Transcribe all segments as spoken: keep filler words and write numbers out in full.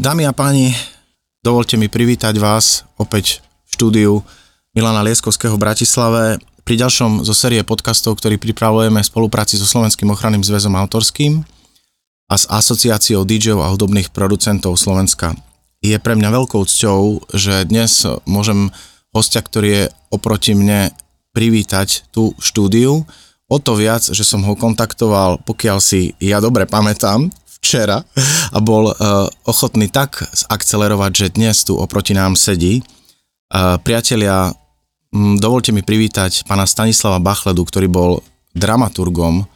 Dámy a páni, dovolte mi privítať vás opäť v štúdiu Milana Lieskovského v Bratislave pri ďalšom zo série podcastov, ktorý pripravujeme v spolupráci so Slovenským ochranným zväzom autorským a s Asociáciou dý džejov a hudobných producentov Slovenska. Je pre mňa veľkou cťou, že dnes môžem hostia, ktorý je oproti mne, privítať tú štúdiu. O to viac, že som ho kontaktoval, pokiaľ si ja dobre pamätám, včera a bol e, ochotný tak zakcelerovať, že dnes tu oproti nám sedí. E, priatelia, m, dovolte mi privítať pána Stanislava Bachledu, ktorý bol dramaturgom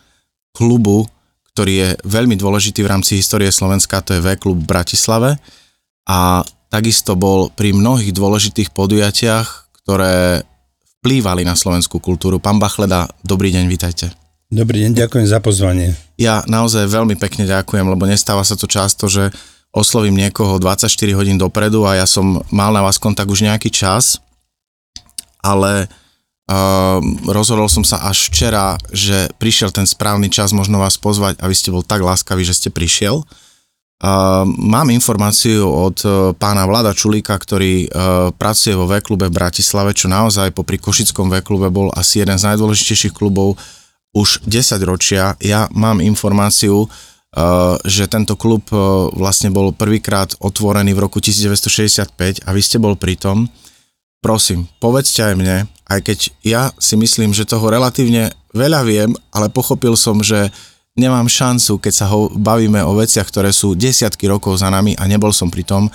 klubu, ktorý je veľmi dôležitý v rámci histórie Slovenska, to je V-klub v Bratislave, a takisto bol pri mnohých dôležitých podujatiach, ktoré vplývali na slovenskú kultúru. Pán Bachleda, dobrý deň, vítajte. Dobrý deň, ďakujem za pozvanie. Ja naozaj veľmi pekne ďakujem, lebo nestáva sa to často, že oslovím niekoho dvadsaťštyri hodín dopredu a ja som mal na vás kontakt už nejaký čas, ale Uh, rozhodol som sa až včera, že prišiel ten správny čas možno vás pozvať a vy ste bol tak láskaví, že ste prišiel. Uh, mám informáciu od uh, pána Vlada Čulíka, ktorý uh, pracuje vo V-klube v Bratislave, čo naozaj popri košickom V-klube bol asi jeden z najdôležitejších klubov už desaťročia. Ja mám informáciu, uh, že tento klub uh, vlastne bol prvýkrát otvorený v roku devätnásťstošesťdesiatpäť a vy ste bol pri tom. Prosím, povedzte aj mne, aj keď ja si myslím, že toho relatívne veľa viem, ale pochopil som, že nemám šancu, keď sa ho bavíme o veciach, ktoré sú desiatky rokov za nami a nebol som pri tom,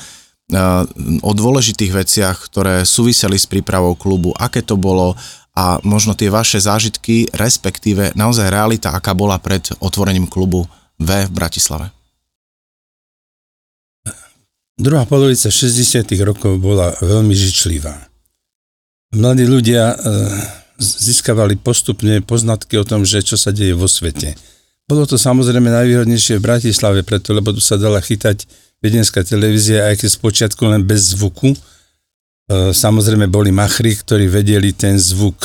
o dôležitých veciach, ktoré súviseli s prípravou klubu, aké to bolo a možno tie vaše zážitky, respektíve naozaj realita, aká bola pred otvorením klubu V v Bratislave. Druhá polovica šesťdesiatych rokov bola veľmi žičlivá. Mladí ľudia získavali postupne poznatky o tom, že čo sa deje vo svete. Bolo to samozrejme najvýhodnejšie v Bratislave, preto, lebo tu sa dala chytať viedenská televízia, aj keď spočiatku len bez zvuku. Samozrejme boli machri, ktorí vedeli ten zvuk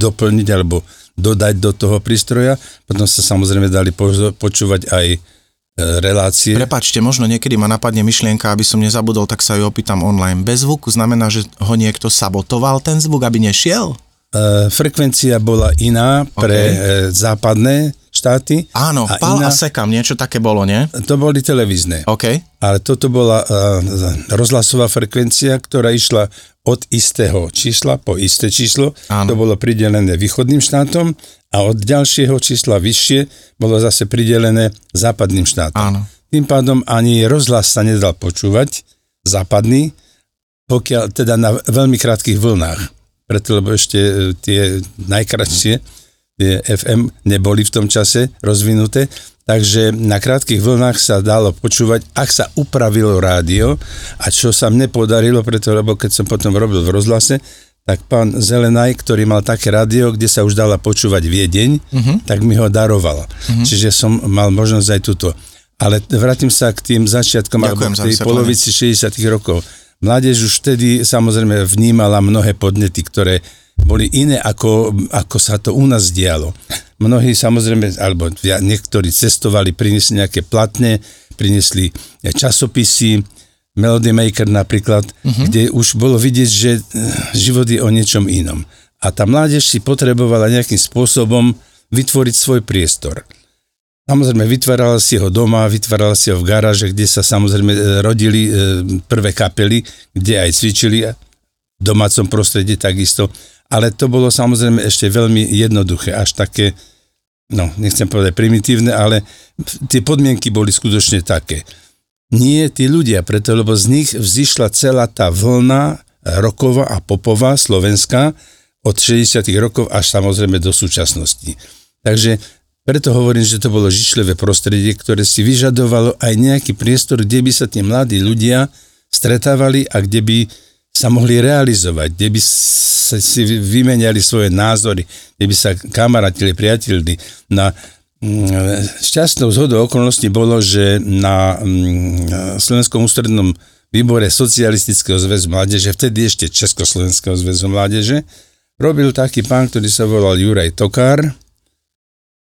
doplniť alebo dodať do toho prístroja. Potom sa samozrejme dali počúvať aj relácie. Prepáčte, možno niekedy ma napadne myšlienka, aby som nezabudol, tak sa ju opýtam online. Bez zvuku znamená, že ho niekto sabotoval ten zvuk, aby nešiel? E, frekvencia bola iná pre okay. západné štáty. Áno, a pal iná, a sekam, niečo také bolo, nie? To boli televízne. Okay. Ale toto bola e, rozhlasová frekvencia, ktorá išla od istého čísla po isté číslo. Áno. To bolo pridelené východným štátom. A od ďalšieho čísla vyššie bolo zase pridelené západným štátom. Áno. Tým pádom ani rozhlas sa nedal počúvať, západný, pokiaľ teda na veľmi krátkych vlnách. Preto, lebo ešte tie najkratšie, tie ef em neboli v tom čase rozvinuté, takže na krátkych vlnách sa dalo počúvať, ak sa upravilo rádio, a čo sa mne podarilo, preto, lebo keď som potom robil v rozhlase, tak pán Zelenaj, ktorý mal také rádio, kde sa už dala počúvať Viedeň, uh-huh. tak mi ho darovala. Uh-huh. Čiže som mal možnosť aj túto. Ale vrátim sa k tým začiatkom, Ďakujem, alebo k tej polovici šesťdesiatych rokov. Mládež už vtedy samozrejme vnímala mnohé podnety, ktoré boli iné, ako, ako sa to u nás dialo. Mnohí samozrejme, alebo niektorí cestovali, priniesli nejaké platne, priniesli časopisy, Melody Maker napríklad, uh-huh. kde už bolo vidieť, že život je o niečom inom. A tá mládež si potrebovala nejakým spôsobom vytvoriť svoj priestor. Samozrejme, vytvárala si ho doma, vytvárala si ho v garáže, kde sa samozrejme rodili prvé kapely, kde aj cvičili v domácom prostredí takisto. Ale to bolo samozrejme ešte veľmi jednoduché, až také, no nechcem povedať primitívne, ale tie podmienky boli skutočne také. Nie tí ľudia, preto lebo z nich vzýšla celá tá vlna roková a popová slovenská od šesťdesiatych rokov až samozrejme do súčasnosti. Takže preto hovorím, že to bolo žičlivé prostredie, ktoré si vyžadovalo aj nejaký priestor, kde by sa tí mladí ľudia stretávali a kde by sa mohli realizovať, kde by sa si vymeniali svoje názory, kde by sa kamarátili, priateľili na... Šťastnou zhodou okolností bolo, že na Slovenskom ústrednom výbore Socialistického zväzu mládeže, vtedy ešte Československého zväzu mládeže, robil taký pán, ktorý sa volal Juraj Tokár,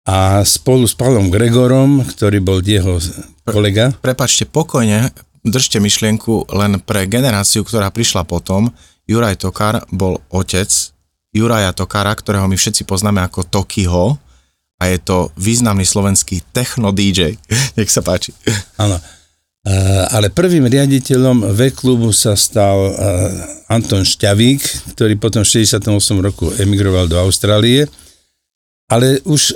a spolu s Pálom Gregorom, ktorý bol jeho kolega. Pre, prepáčte, pokojne držte myšlienku len pre generáciu, ktorá prišla potom. Juraj Tokár bol otec Juraja Tokára, ktorého my všetci poznáme ako Tokiho, a je to významný slovenský techno-dý džej. Nech sa páči. Áno. Ale prvým riaditeľom V-klubu sa stal Anton Šťavík, ktorý potom v šesťdesiatom ôsmom roku emigroval do Austrálie. Ale už e,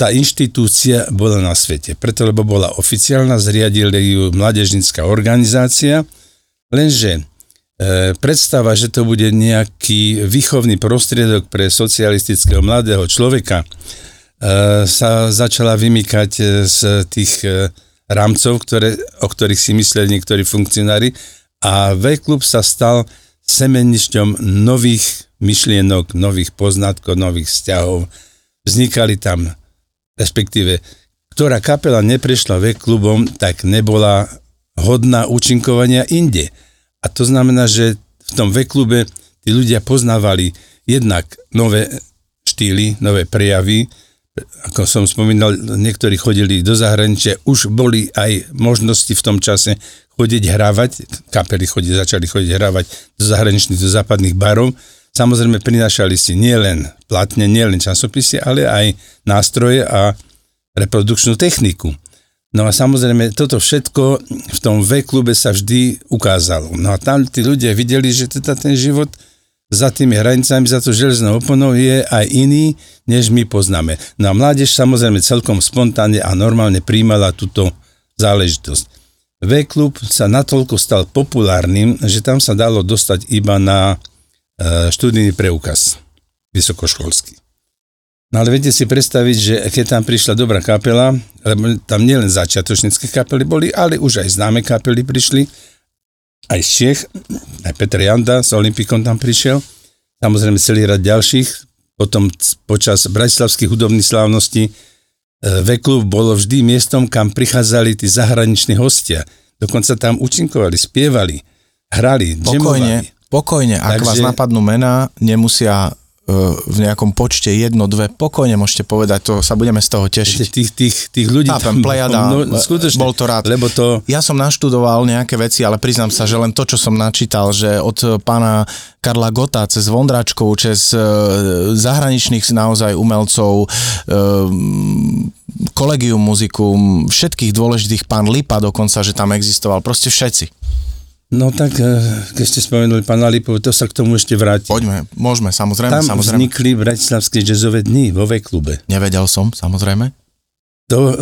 tá inštitúcia bola na svete, preto lebo bola oficiálna, zriadili ju mládežnická organizácia, lenže e, predstava, že to bude nejaký výchovný prostriedok pre socialistického mladého človeka, e, sa začala vymykať z tých e, rámcov, ktoré, o ktorých si mysleli niektorí funkcionári, a V-klub sa stal semenišťom nových myšlienok, nových poznatkov, nových vzťahov. Vznikali tam, respektíve, ktorá kapela neprešla V-klubom, tak nebola hodná účinkovania inde. A to znamená, že v tom V-klube tí ľudia poznávali jednak nové štýly, nové prejavy. Ako som spomínal, niektorí chodili do zahraničia, už boli aj možnosti v tom čase chodiť hrávať, kapely chodi, začali chodiť hrávať do zahraničných, do západných barov. Samozrejme, prinášali si nielen platne, nielen časopisy, ale aj nástroje a reprodukčnú techniku. No a samozrejme, toto všetko v tom V-klube sa vždy ukázalo. No a tam tí ľudia videli, že teda ten život za tými hranicami, za to železnou oponou je aj iný, než my poznáme. No a mládež samozrejme celkom spontánne a normálne prijímala túto záležitosť. V-klub sa natoľko stal populárnym, že tam sa dalo dostať iba na študijný preukaz vysokoškolský. No ale viete si predstaviť, že keď tam prišla dobrá kapela, lebo tam nielen začiatočnícke kapely boli, ale už aj známe kapely prišli, aj z Čech, aj Petr Janda s Olympikom tam prišiel, samozrejme celý rad ďalších, potom počas bratislavských hudobných slávností V-klub bolo vždy miestom, kam prichádzali tí zahraniční hostia, dokonca tam účinkovali, spievali, hrali, džemovali. Pokojne, ak Takže... vás napadnú mená, nemusia e, v nejakom počte jedno, dve, pokojne môžete povedať, to sa budeme z toho tešiť. Tých, tých, tých ľudí Tápem, tam plejada, no, skutočne, bol to rád. Lebo to... Ja som naštudoval nejaké veci, ale priznám sa, že len to, čo som načítal, že od pána Karla Gotta cez Vondračkov, cez e, zahraničných naozaj umelcov, e, kolegium muzikum, všetkých dôležitých, pán Lipa dokonca, že tam existoval, proste všetci. No tak, keď ste spomenuli pána Lipu, to sa k tomu ešte vráti. Poďme, môžeme, samozrejme. Tam samozrejme. Vznikli bratislavské jazzové dni vo V-klube. Nevedel som, samozrejme. To,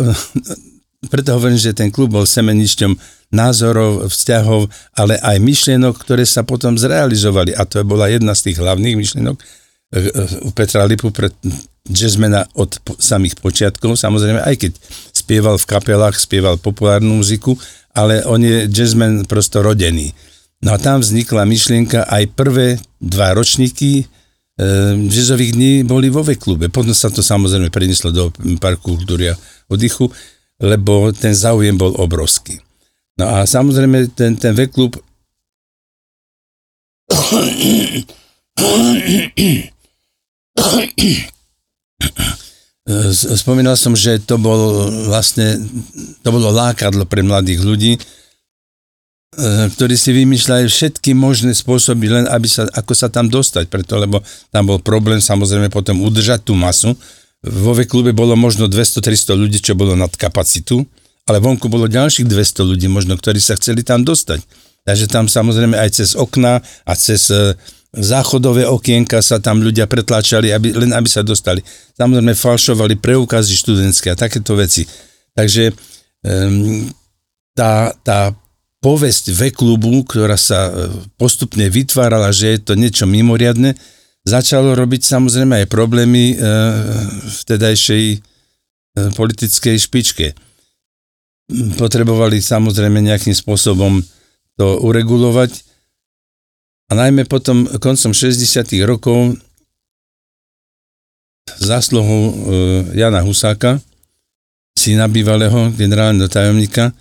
preto hovorím, že ten klub bol semenišťom názorov, vzťahov, ale aj myšlienok, ktoré sa potom zrealizovali. A to bola jedna z tých hlavných myšlienok u Petra Lipu, pre jazzmena od samých počiatkov. Samozrejme, aj keď spieval v kapelách, spieval populárnu muziku, ale on je jazzman prosto rodený. No a tam vznikla myšlienka, aj prvé dva ročníky e, jazzových dní boli vo V-klube. Potom sa to samozrejme prenieslo do parku kultúry a oddychu, lebo ten záujem bol obrovský. No a samozrejme ten, ten V-klub spomínal som, že to bol vlastne, to bolo lákadlo pre mladých ľudí, ktorí si vymýšľali všetky možné spôsoby, len aby sa, ako sa tam dostať, preto lebo tam bol problém samozrejme potom udržať tú masu. Vo V-klube bolo možno dvesto tristo ľudí, čo bolo nad kapacitu, ale vonku bolo ďalších dvesto ľudí možno, ktorí sa chceli tam dostať. Takže tam samozrejme aj cez okna a cez záchodové okienka sa tam ľudia pretláčali, aby, len aby sa dostali. Samozrejme falšovali preukazy študentské a takéto veci. Takže um, tá, tá povesť V-klubu, ktorá sa postupne vytvárala, že je to niečo mimoriadne, začalo robiť samozrejme aj problémy uh, vtedajšej uh, politickej špičke. Potrebovali samozrejme nejakým spôsobom to uregulovať. A najmä potom koncom šesťdesiatych rokov zásluhou e, Jána Husáka, syna bývalého generálneho tajomníka,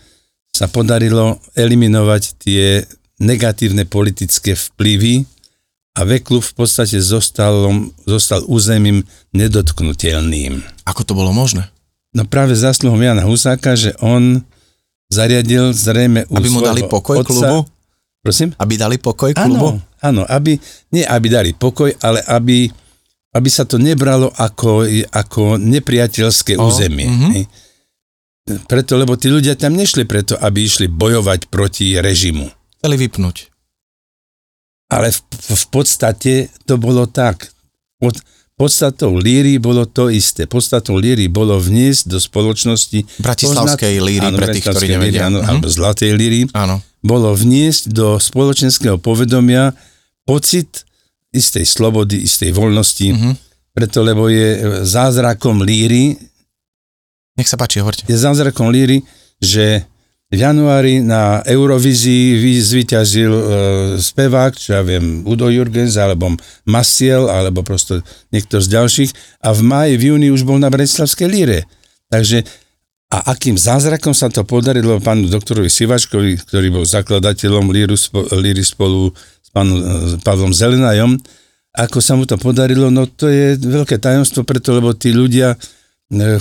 sa podarilo eliminovať tie negatívne politické vplyvy a V-klub v podstate zostal, zostal územím nedotknutelným. Ako to bolo možné? No práve zásluhom Jána Husáka, že on zariadil zrejme u Aby mu dali pokoj otca, klubu? Prosím? Aby dali pokoj klubu? Áno, áno aby, nie aby dali pokoj, ale aby, aby sa to nebralo ako, ako nepriateľské o, územie. Uh-huh. Preto, lebo tí ľudia tam nešli preto, aby išli bojovať proti režimu. Chceli vypnúť. Ale v, v podstate to bolo tak. Pod, podstatou líry bolo to isté. Podstatou líry bolo vniesť do spoločnosti... Bratislavskej líry, áno, pre tých, ktorí nevedia. Áno, mm-hmm. Alebo Zlatej líry. Áno. Bolo vniesť do spoločenského povedomia pocit istej slobody, istej voľnosti. Mm-hmm. Preto, lebo je zázrakom líry... Nech sa páči, hovorte. Je zázrakom líry, že... V januári na Eurovízii zvíťazil e, spevák, čo ja viem, Udo Jürgens, alebo Masiel, alebo prosto niekto z ďalších. A v máji, v júni už bol na Bratislavskej Líre. Takže, a akým zázrakom sa to podarilo pánu doktorovi Sivačkovi, ktorý bol zakladateľom Líru, spo, Líry spolu s pánom e, Pavlom Zelenajom, ako sa mu to podarilo, no to je veľké tajomstvo, preto, lebo tí ľudia e,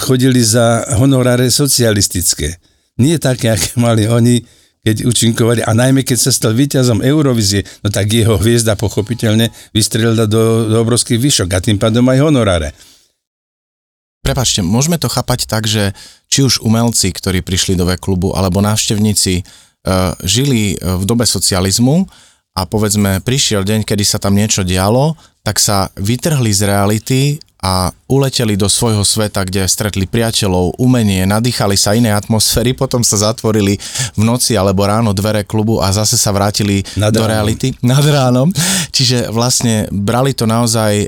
chodili za honoráre socialistické. Nie také, aké mali oni, keď účinkovali. A najmä, keď sa stal víťazom Eurovízie, no tak jeho hviezda pochopiteľne vystrelila do, do obrovských výšok a tým pádom aj honoráre. Prepáčte, môžeme to chápať tak, že či už umelci, ktorí prišli do V-klubu, alebo návštevníci, žili v dobe socializmu a povedzme, prišiel deň, kedy sa tam niečo dialo, tak sa vytrhli z reality a uleteli do svojho sveta, kde stretli priateľov, umenie, nadýchali sa iné atmosféry, potom sa zatvorili v noci alebo ráno dvere klubu a zase sa vrátili nad do ránom. reality. Nad ránom. Čiže vlastne brali to naozaj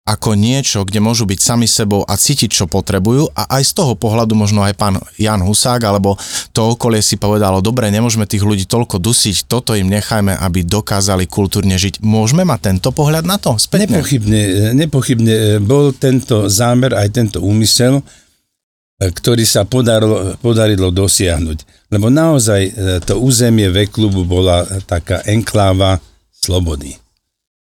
ako niečo, kde môžu byť sami sebou a cítiť, čo potrebujú, a aj z toho pohľadu možno aj pán Ján Husák alebo to okolie si povedalo, dobre, nemôžeme tých ľudí toľko dusiť, toto im nechajme, aby dokázali kultúrne žiť. Môžeme mať tento pohľad na to? Spätne. Nepochybne, nepochybne bol tento zámer, aj tento úmysel, ktorý sa podarilo, podarilo dosiahnuť. Lebo naozaj to územie V-klubu bola taká enkláva slobody.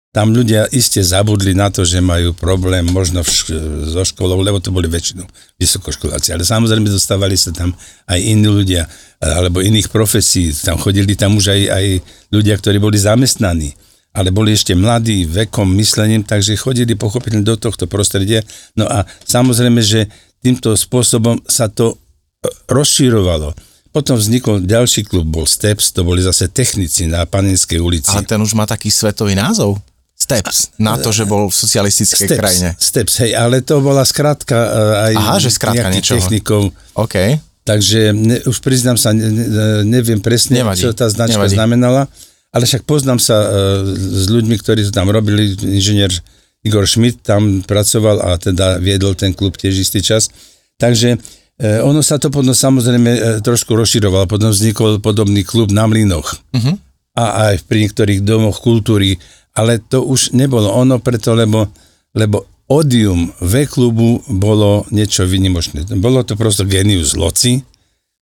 Tam ľudia iste zabudli na to, že majú problém možno š- so školou, lebo to boli väčšinou vysokoškoláci. Ale samozrejme dostávali sa tam aj iní ľudia, alebo iných profesí. Tam chodili tam už aj, aj ľudia, ktorí boli zamestnaní, ale boli ešte mladí, vekom, myslením, takže chodili pochopiteľne do tohto prostredia. No a samozrejme, že týmto spôsobom sa to rozšírovalo. Potom vznikol ďalší klub, bol Steps, to boli zase technici na Panenskej ulici. Ale ten už má taký svetový názov? Steps, na to, že bol v socialistickej steps, krajine. Steps, hej, ale to bola skratka aj Aha, že skratka niečoho. Technikov. OK. Takže ne, už priznám sa, ne, neviem presne, nevadí, čo tá značka nevadí. znamenala, ale však poznám sa uh, s ľuďmi, ktorí to tam robili. Inžinier Igor Schmidt tam pracoval a teda viedol ten klub tiež istý čas. Takže uh, ono sa to potom samozrejme uh, trošku rozširovalo. Potom vznikol podobný klub na Mlynoch. Uh-huh. A aj pri niektorých domoch kultúry. Ale to už nebolo ono preto, lebo, lebo odium V-klubu bolo niečo výnimočné. Bolo to prosto genius loci,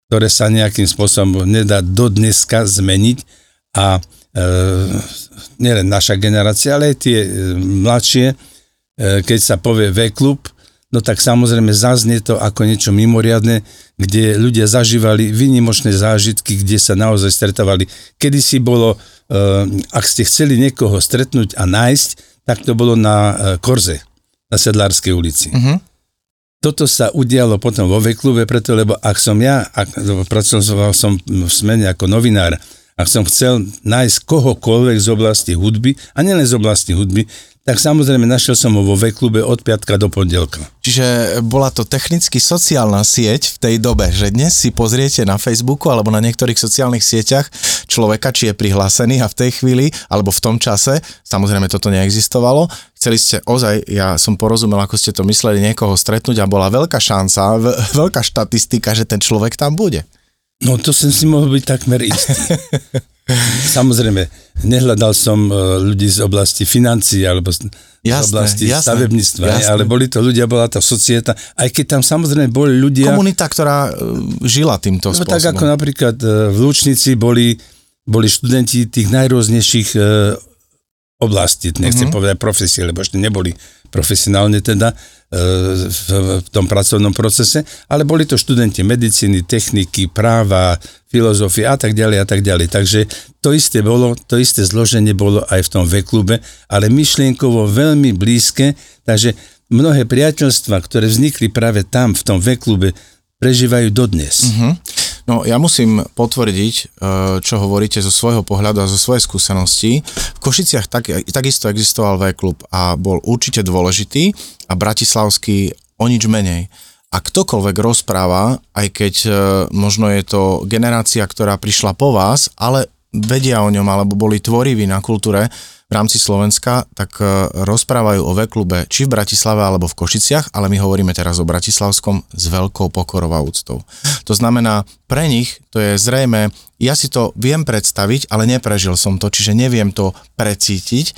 ktoré sa nejakým spôsobom nedá do dneska zmeniť a e, nielen naša generácia, ale aj tie e, mladšie, e, keď sa povie V-klub, no tak samozrejme zaznie to ako niečo mimoriadne, kde ľudia zažívali výnimočné zážitky, kde sa naozaj stretávali. Kedysi bolo, ak ste chceli niekoho stretnúť a nájsť, tak to bolo na Korze, na Sedlárskej ulici. Uh-huh. Toto sa udialo potom vo V-klube, preto lebo ak som ja, ak, pracoval som v Smene ako novinár, ak som chcel nájsť kohokoľvek z oblasti hudby, a nielen z oblasti hudby, tak samozrejme našiel som ho vo V-klube od piatka do pondelka. Čiže bola to technicky sociálna sieť v tej dobe, že dnes si pozriete na Facebooku alebo na niektorých sociálnych sieťach človeka, či je prihlásený, a v tej chvíli, alebo v tom čase, samozrejme toto neexistovalo, chceli ste ozaj, ja som porozumel, ako ste to mysleli, niekoho stretnúť a bola veľká šanca, veľká štatistika, že ten človek tam bude. No to som si mohol byť takmer istý. Samozrejme, nehľadal som ľudí z oblasti financií alebo z jasné, oblasti jasné, stavebníctva, jasné. ale boli to ľudia, bola tá societa, aj keď tam samozrejme boli ľudia... Komunita, ktorá žila týmto no, spôsobom. Tak ako napríklad v Lúčnici boli, boli študenti tých najrôznejších oblasti, nechcem mm-hmm. povedať profesie, lebo ešte neboli profesionálne teda e, v, v tom pracovnom procese, ale boli to študenti medicíny, techniky, práva, filozofie a tak ďalej a tak ďalej. Takže to isté bolo, to isté zloženie bolo aj v tom V-klube, ale myšlienkovo veľmi blízke, takže mnohé priateľstva, ktoré vznikli práve tam v tom V-klube, prežívajú dodnes. Mm-hmm. No ja musím potvrdiť, čo hovoríte zo svojho pohľadu a zo svojej skúsenosti. V Košiciach tak, takisto existoval V-klub a bol určite dôležitý a bratislavský o nič menej. A ktokoľvek rozpráva, aj keď možno je to generácia, ktorá prišla po vás, ale vedia o ňom alebo boli tvoriví na kultúre v rámci Slovenska, tak rozprávajú o V-klube či v Bratislave alebo v Košiciach, ale my hovoríme teraz o bratislavskom s veľkou pokorou a úctou. To znamená, pre nich to je zrejme, ja si to viem predstaviť, ale neprežil som to, čiže neviem to precítiť.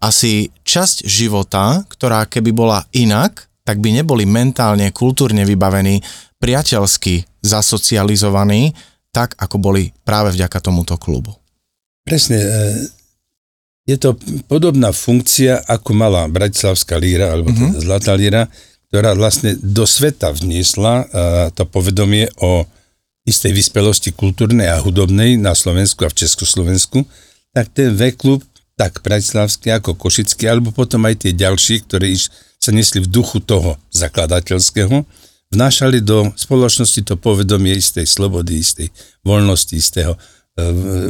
Asi časť života, ktorá keby bola inak, tak by neboli mentálne, kultúrne vybavení, priateľsky zasocializovaní, tak, ako boli práve vďaka tomuto klubu. Presne. Je to podobná funkcia, ako mala Bratislavská Líra, alebo mm-hmm. teda Zlatá Líra, ktorá vlastne do sveta vniesla to povedomie o istej vyspelosti kultúrnej a hudobnej na Slovensku a v Československu. Tak ten V-klub, tak bratislavský, ako košický, alebo potom aj tie ďalší, ktorí sa nesli v duchu toho zakladateľského, vnášali do spoločnosti to povedomie istej slobody, istej voľnosti, istého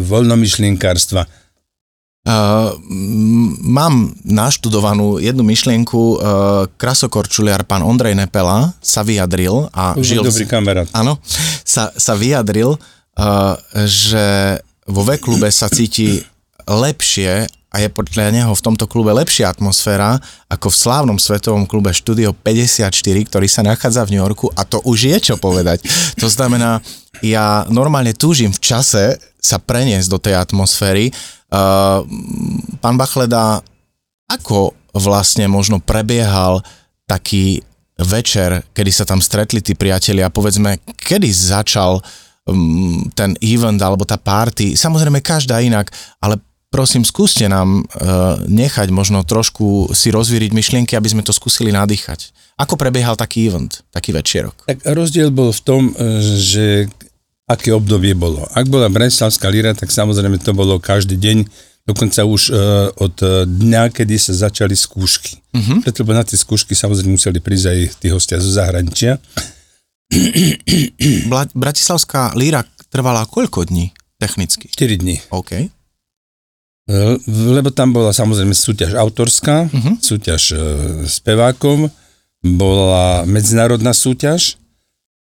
voľnomyšlienkárstva. Uh, mám naštudovanú jednu myšlienku. Uh, krasokorčuliar pán Ondrej Nepela sa vyjadril a Už žil... Dobrý kamarát. Áno, sa, sa vyjadril, uh, že vo V-klube sa cíti lepšie a je podľa neho v tomto klube lepšia atmosféra ako v slávnom svetovom klube Studio päťdesiatštyri, ktorý sa nachádza v New Yorku, a to už je čo povedať. To znamená, ja normálne túžim v čase sa preniesť do tej atmosféry. Uh, pán Bachleda, ako vlastne možno prebiehal taký večer, kedy sa tam stretli tí priatelia, povedzme, kedy začal um, ten event alebo tá party, samozrejme každá inak, ale prosím, skúste nám e, nechať možno trošku si rozvíriť myšlienky, aby sme to skúsili nadýchať. Ako prebiehal taký event, taký večerok? Tak rozdiel bol v tom, že aké obdobie bolo. Ak bola Bratislavská Líra, tak samozrejme to bolo každý deň, dokonca už e, od dňa, kedy sa začali skúšky. Mm-hmm. Preto na tie skúšky samozrejme museli prísť aj tí hostia zo zahraničia. Bla- Bratislavská Líra trvala koľko dní technicky? štyri dní. OK. Lebo tam bola samozrejme súťaž autorská, uh-huh. súťaž e, spevákov, bola medzinárodná súťaž,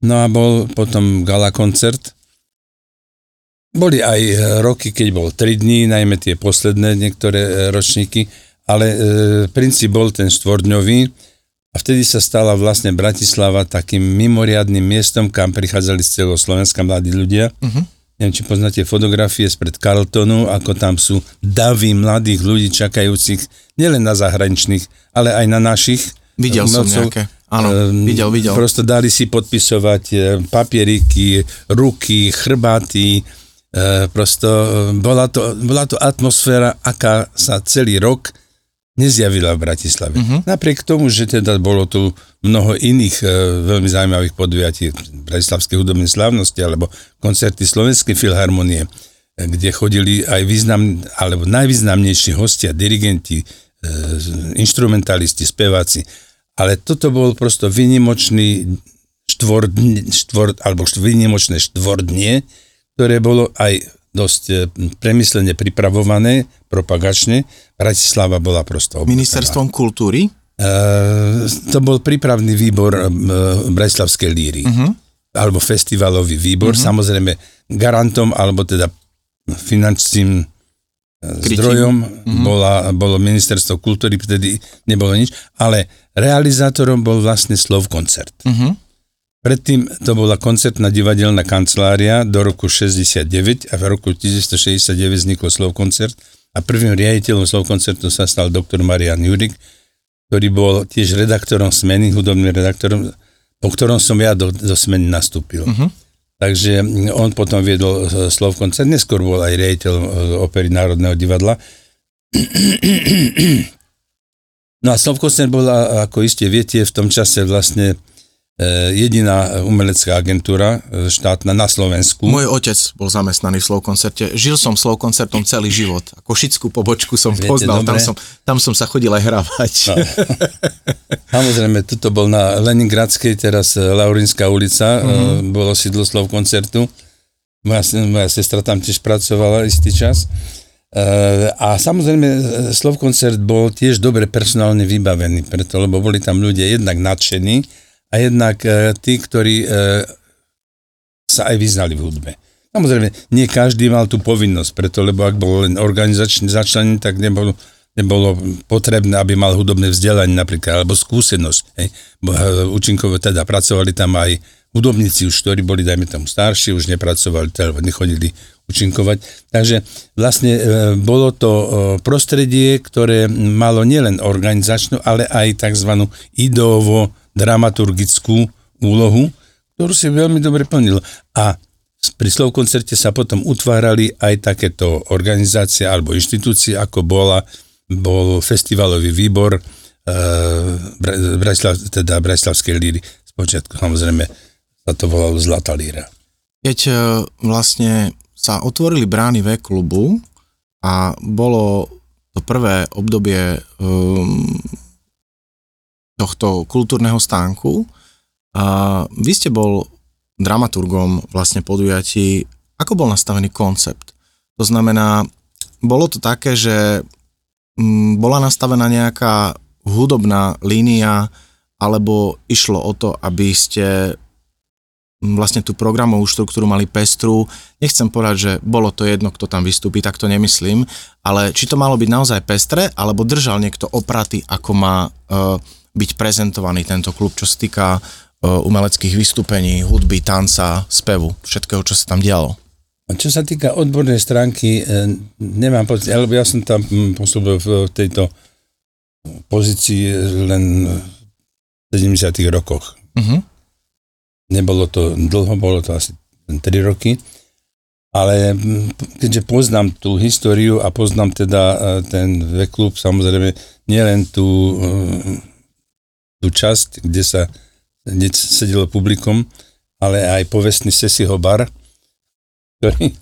no a bol potom gala koncert. Boli aj roky, keď bol tri dní, najmä tie posledné niektoré ročníky, ale e, princíp bol ten štvordňový a vtedy sa stala vlastne Bratislava takým mimoriadnym miestom, kam prichádzali z celého Slovenska mladí ľudia. Uh-huh. Neviem, či poznáte fotografie spred Carltonu, ako tam sú davy mladých ľudí čakajúcich, nielen na zahraničných, ale aj na našich. Videl umelcov. Som nejaké, áno, videl, videl. Prosto dali si podpisovať papieriky, ruky, chrbáty, prosto bola to, bola to atmosféra, aká sa celý rok nezjavila v Bratislave. Uh-huh. Napriek tomu, že teda bolo tu mnoho iných e, veľmi zaujímavých podujatí bratislavskej hudobnej slávnosti alebo koncerty Slovenskej filharmonie, e, kde chodili aj významní, alebo najvýznamnejší hostia, dirigenti, e, instrumentalisti, speváci. Ale toto bol prosto výnimočný štvordne, štvord, alebo výnimočné štvordnie, ktoré bolo aj dosť premyslene pripravované, propagačne. Bratislava bola prosto obnovená. Ministerstvom kultúry? E, to bol prípravný výbor e, Bratislavskej Líry. Uh-huh. Alebo festivalový výbor. Uh-huh. Samozrejme garantom, alebo teda finančným Krytím. zdrojom uh-huh. bola, bolo Ministerstvo kultúry, vtedy nebolo nič, ale realizátorom bol vlastne Slovkoncert. Uh-huh. Predtým to bola koncertná divadelná kancelária do roku šesťdesiatdeväť a v roku devätnásťstošesťdesiatdeväť vznikol Slovkoncert a prvým riaditeľom Slovkoncertu sa stal doktor Marian Jurik, ktorý bol tiež redaktorom Smeny, hudobným redaktorom, po ktorom som ja do, do Smeny nastúpil. Uh-huh. Takže on potom viedol Slovkoncert, neskôr bol aj riaditeľom opery Národného divadla. No a Slovenský bol, ako iste viete, v tom čase vlastne jediná umelecká agentúra štátna na Slovensku. Môj otec bol zamestnaný v Slovkoncerte. Žil som Slovkoncertom celý život. A košickú pobočku som viete, poznal. Tam som, tam som sa chodil aj hravať. No. Samozrejme, tuto bol na Leningradskej, teraz Laurinská ulica, mm-hmm. bolo sídlo Slovkoncertu. Moja, moja sestra tam tiež pracovala istý čas. A samozrejme Slovkoncert bol tiež dobre personálne vybavený, preto, lebo boli tam ľudia jednak nadšení a jednak tí, ktorí sa aj vyznali v hudbe. Samozrejme, nie každý mal tú povinnosť, preto, lebo ak bol len organizačný začlený, tak nebolo, nebolo potrebné, aby mal hudobné vzdelanie napríklad, alebo skúsenosť. Hej. Účinkovo teda pracovali tam aj hudobníci už, ktorí boli, dajme tomu, starší, už nepracovali, teda nechodili účinkovať. Takže vlastne e, bolo to e, prostredie, ktoré malo nielen organizačnú, ale aj tzv. Ideovo-dramaturgickú úlohu, ktorú si veľmi dobre plnil. A pri Slovkoncerte sa potom utvárali aj takéto organizácie alebo inštitúcie, ako bola, bol festivalový výbor e, Bra, Bratislav, teda Bratislavskej Líry. Spočiatku, samozrejme, a to volalo Zlatá Líra. Keď vlastne sa otvorili brány V-klubu a bolo to prvé obdobie um, tohto kultúrneho stánku, a vy ste bol dramaturgom vlastne podujatí. Ako bol nastavený koncept? To znamená, bolo to také, že um, bola nastavená nejaká hudobná línia, alebo išlo o to, aby ste vlastne tú programovú štruktúru mali pestru. Nechcem povedať, že bolo to jedno, kto tam vystúpi, tak to nemyslím, ale či to malo byť naozaj pestré, alebo držal niekto opraty, ako má uh, byť prezentovaný tento klub, čo sa týka uh, umeleckých vystúpení, hudby, tanca, spevu, všetkého, čo sa tam dialo. A čo sa týka odbornej stránky, nemám pocit, alebo ja som tam pôsobil v tejto pozícii len v sedemdesiatych rokoch. Mhm. Nebolo to dlho, bolo to asi tri roky, ale keďže poznám tú históriu a poznám teda ten V-klub, samozrejme nielen tú, tú časť, kde sa kde sedelo publikum, ale aj povestný Sesiho bar, ktorý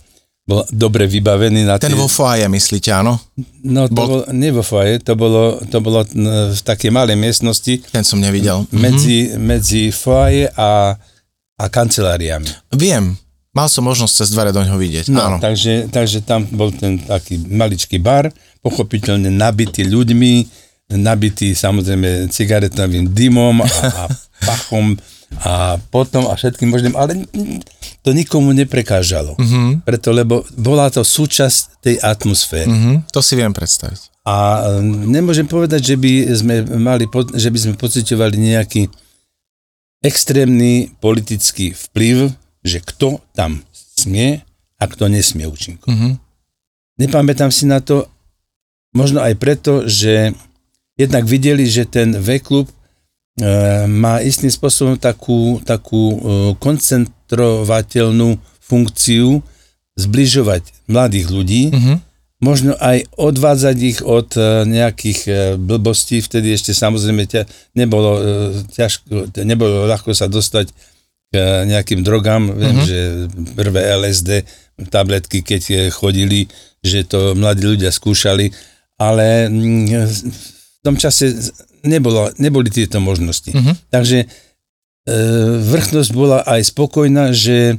bol dobre vybavený. Na ten tie... vo foaje, myslíte, áno? No, to bol... bol, nie vo foaje, to bolo, to bolo v takej malej miestnosti. Ten som nevidel. Medzi, mm-hmm. medzi foaje a a kanceláriami. Viem, mal som možnosť cez dvere doňho vidieť, no, áno. Takže, takže tam bol ten taký maličký bar, pochopiteľne nabitý ľuďmi, nabitý samozrejme cigaretovým dymom a, a pachom a potom a všetkým možným, ale to nikomu neprekážalo, mm-hmm. preto lebo bola to súčasť tej atmosféry. Mm-hmm. To si viem predstaviť. A nemôžem povedať, že by sme mali, že by sme pociťovali nejaký extrémny politický vplyv, že kto tam smie a kto nesmie účinkovať. Mm-hmm. Nepamätám si na to, možno aj preto, že jednak videli, že ten V-klub e, má istým spôsobom takú, takú e, koncentrovateľnú funkciu zbližovať mladých ľudí, mm-hmm. možno aj odvádzať ich od nejakých blbostí, vtedy ešte samozrejme ťa, nebolo, ťažko, nebolo ľahko sa dostať k nejakým drogám, viem, mm-hmm. že prvé el es dé tabletky, keď chodili, že to mladí ľudia skúšali, ale v tom čase nebolo, neboli tieto možnosti. Mm-hmm. Takže vrchnosť bola aj spokojná, že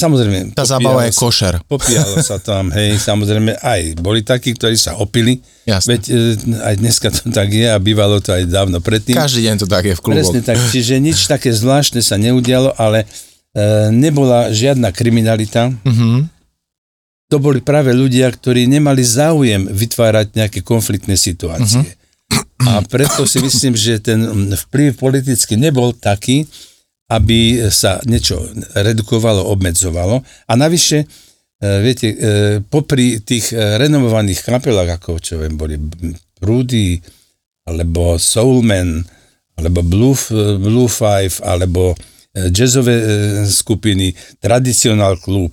samozrejme, tá zábava je košer. Popíjalo sa tam, hej, samozrejme, aj boli takí, ktorí sa opili. Jasne. Veď e, aj dneska to tak je a bývalo to aj dávno predtým. Každý deň to tak je v kluboch. Presne tak, čiže nič také zvláštne sa neudialo, ale e, nebola žiadna kriminalita. Mm-hmm. To boli práve ľudia, ktorí nemali záujem vytvárať nejaké konfliktné situácie. Mm-hmm. A preto si myslím, že ten vplyv politicky nebol taký, aby sa niečo redukovalo, obmedzovalo. A navyše, viete, popri tých renomovaných kapelách, ako čo viem, boli Rudy, alebo Soulman, alebo Blue, Blue Five, alebo jazzové skupiny, Traditional Club,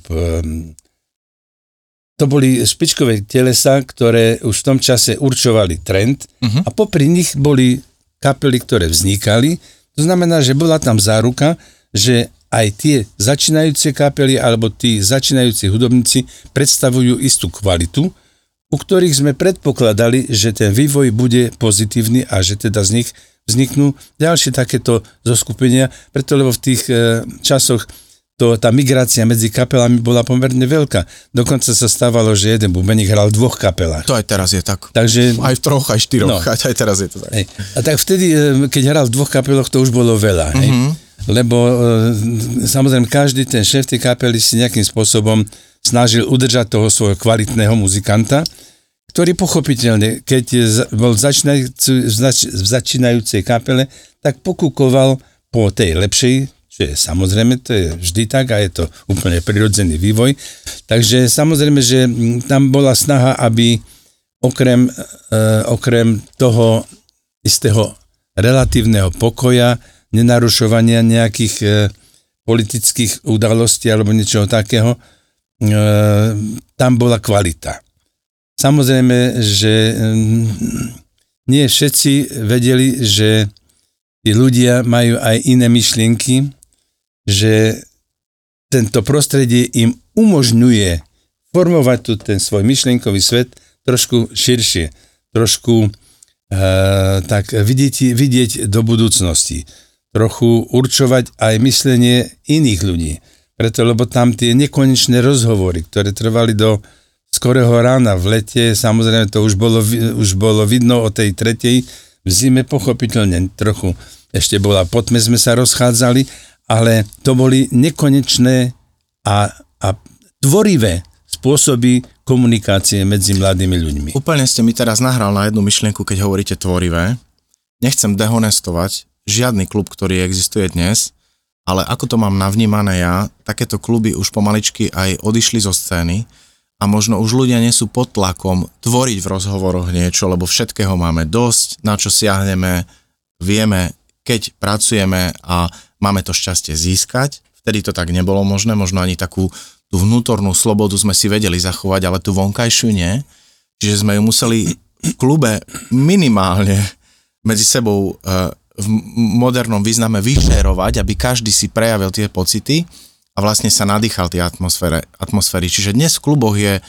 To boli špičkové telesá, ktoré už v tom čase určovali trend uh-huh. a popri nich boli kapely, ktoré vznikali. To znamená, že bola tam záruka, že aj tie začínajúce kapely alebo tí začínajúci hudobníci predstavujú istú kvalitu, u ktorých sme predpokladali, že ten vývoj bude pozitívny a že teda z nich vzniknú ďalšie takéto zoskupenia, preto lebo v tých e, časoch To, tá migrácia medzi kapelami bola pomerne veľká. Dokonca sa stávalo, že jeden bubeník hral v dvoch kapelách. To aj teraz je tak. Takže, aj v troch, aj štyroch. No. Aj teraz je to tak. Hej. A tak vtedy, keď hral v dvoch kapeloch, to už bolo veľa. Hej. Mm-hmm. Lebo samozrejme, každý ten šéf tej kapely si nejakým spôsobom snažil udržať toho svojho kvalitného muzikanta, ktorý pochopiteľne, keď bol v začínajúcej, v začínajúcej kapele, tak pokúkoval po tej lepšej. Čiže samozrejme, to je vždy tak a je to úplne prirodzený vývoj. Takže samozrejme, že tam bola snaha, aby okrem, e, okrem toho istého relatívneho pokoja, nenarušovania nejakých e, politických udalostí alebo niečoho takého, e, tam bola kvalita. Samozrejme, že e, nie všetci vedeli, že tí ľudia majú aj iné myšlienky, že tento prostredie im umožňuje formovať tu ten svoj myšlienkový svet trošku širšie, trošku e, tak vidieť, vidieť do budúcnosti, trochu určovať aj myslenie iných ľudí, preto lebo tam tie nekonečné rozhovory, ktoré trvali do skorého rána v lete, samozrejme to už bolo, už bolo vidno o tej tretej, v zime pochopiteľne trochu ešte bola potme, sme sa rozchádzali, ale to boli nekonečné a, a tvorivé spôsoby komunikácie medzi mladými ľuďmi. Úplne ste mi teraz nahral na jednu myšlienku, keď hovoríte tvorivé. Nechcem dehonestovať žiadny klub, ktorý existuje dnes, ale ako to mám navnímané ja, takéto kluby už pomaličky aj odišli zo scény a možno už ľudia nie sú pod tlakom tvoriť v rozhovoroch niečo, lebo všetkého máme dosť, na čo siahneme, vieme, keď pracujeme a máme to šťastie získať, vtedy to tak nebolo možné, možno ani takú tú vnútornú slobodu sme si vedeli zachovať, ale tú vonkajšiu nie, čiže sme ju museli v klube minimálne medzi sebou e, v modernom význame vyšerovať, aby každý si prejavil tie pocity a vlastne sa nadýchal tie atmosféry, atmosféry. Čiže dnes v kluboch je e,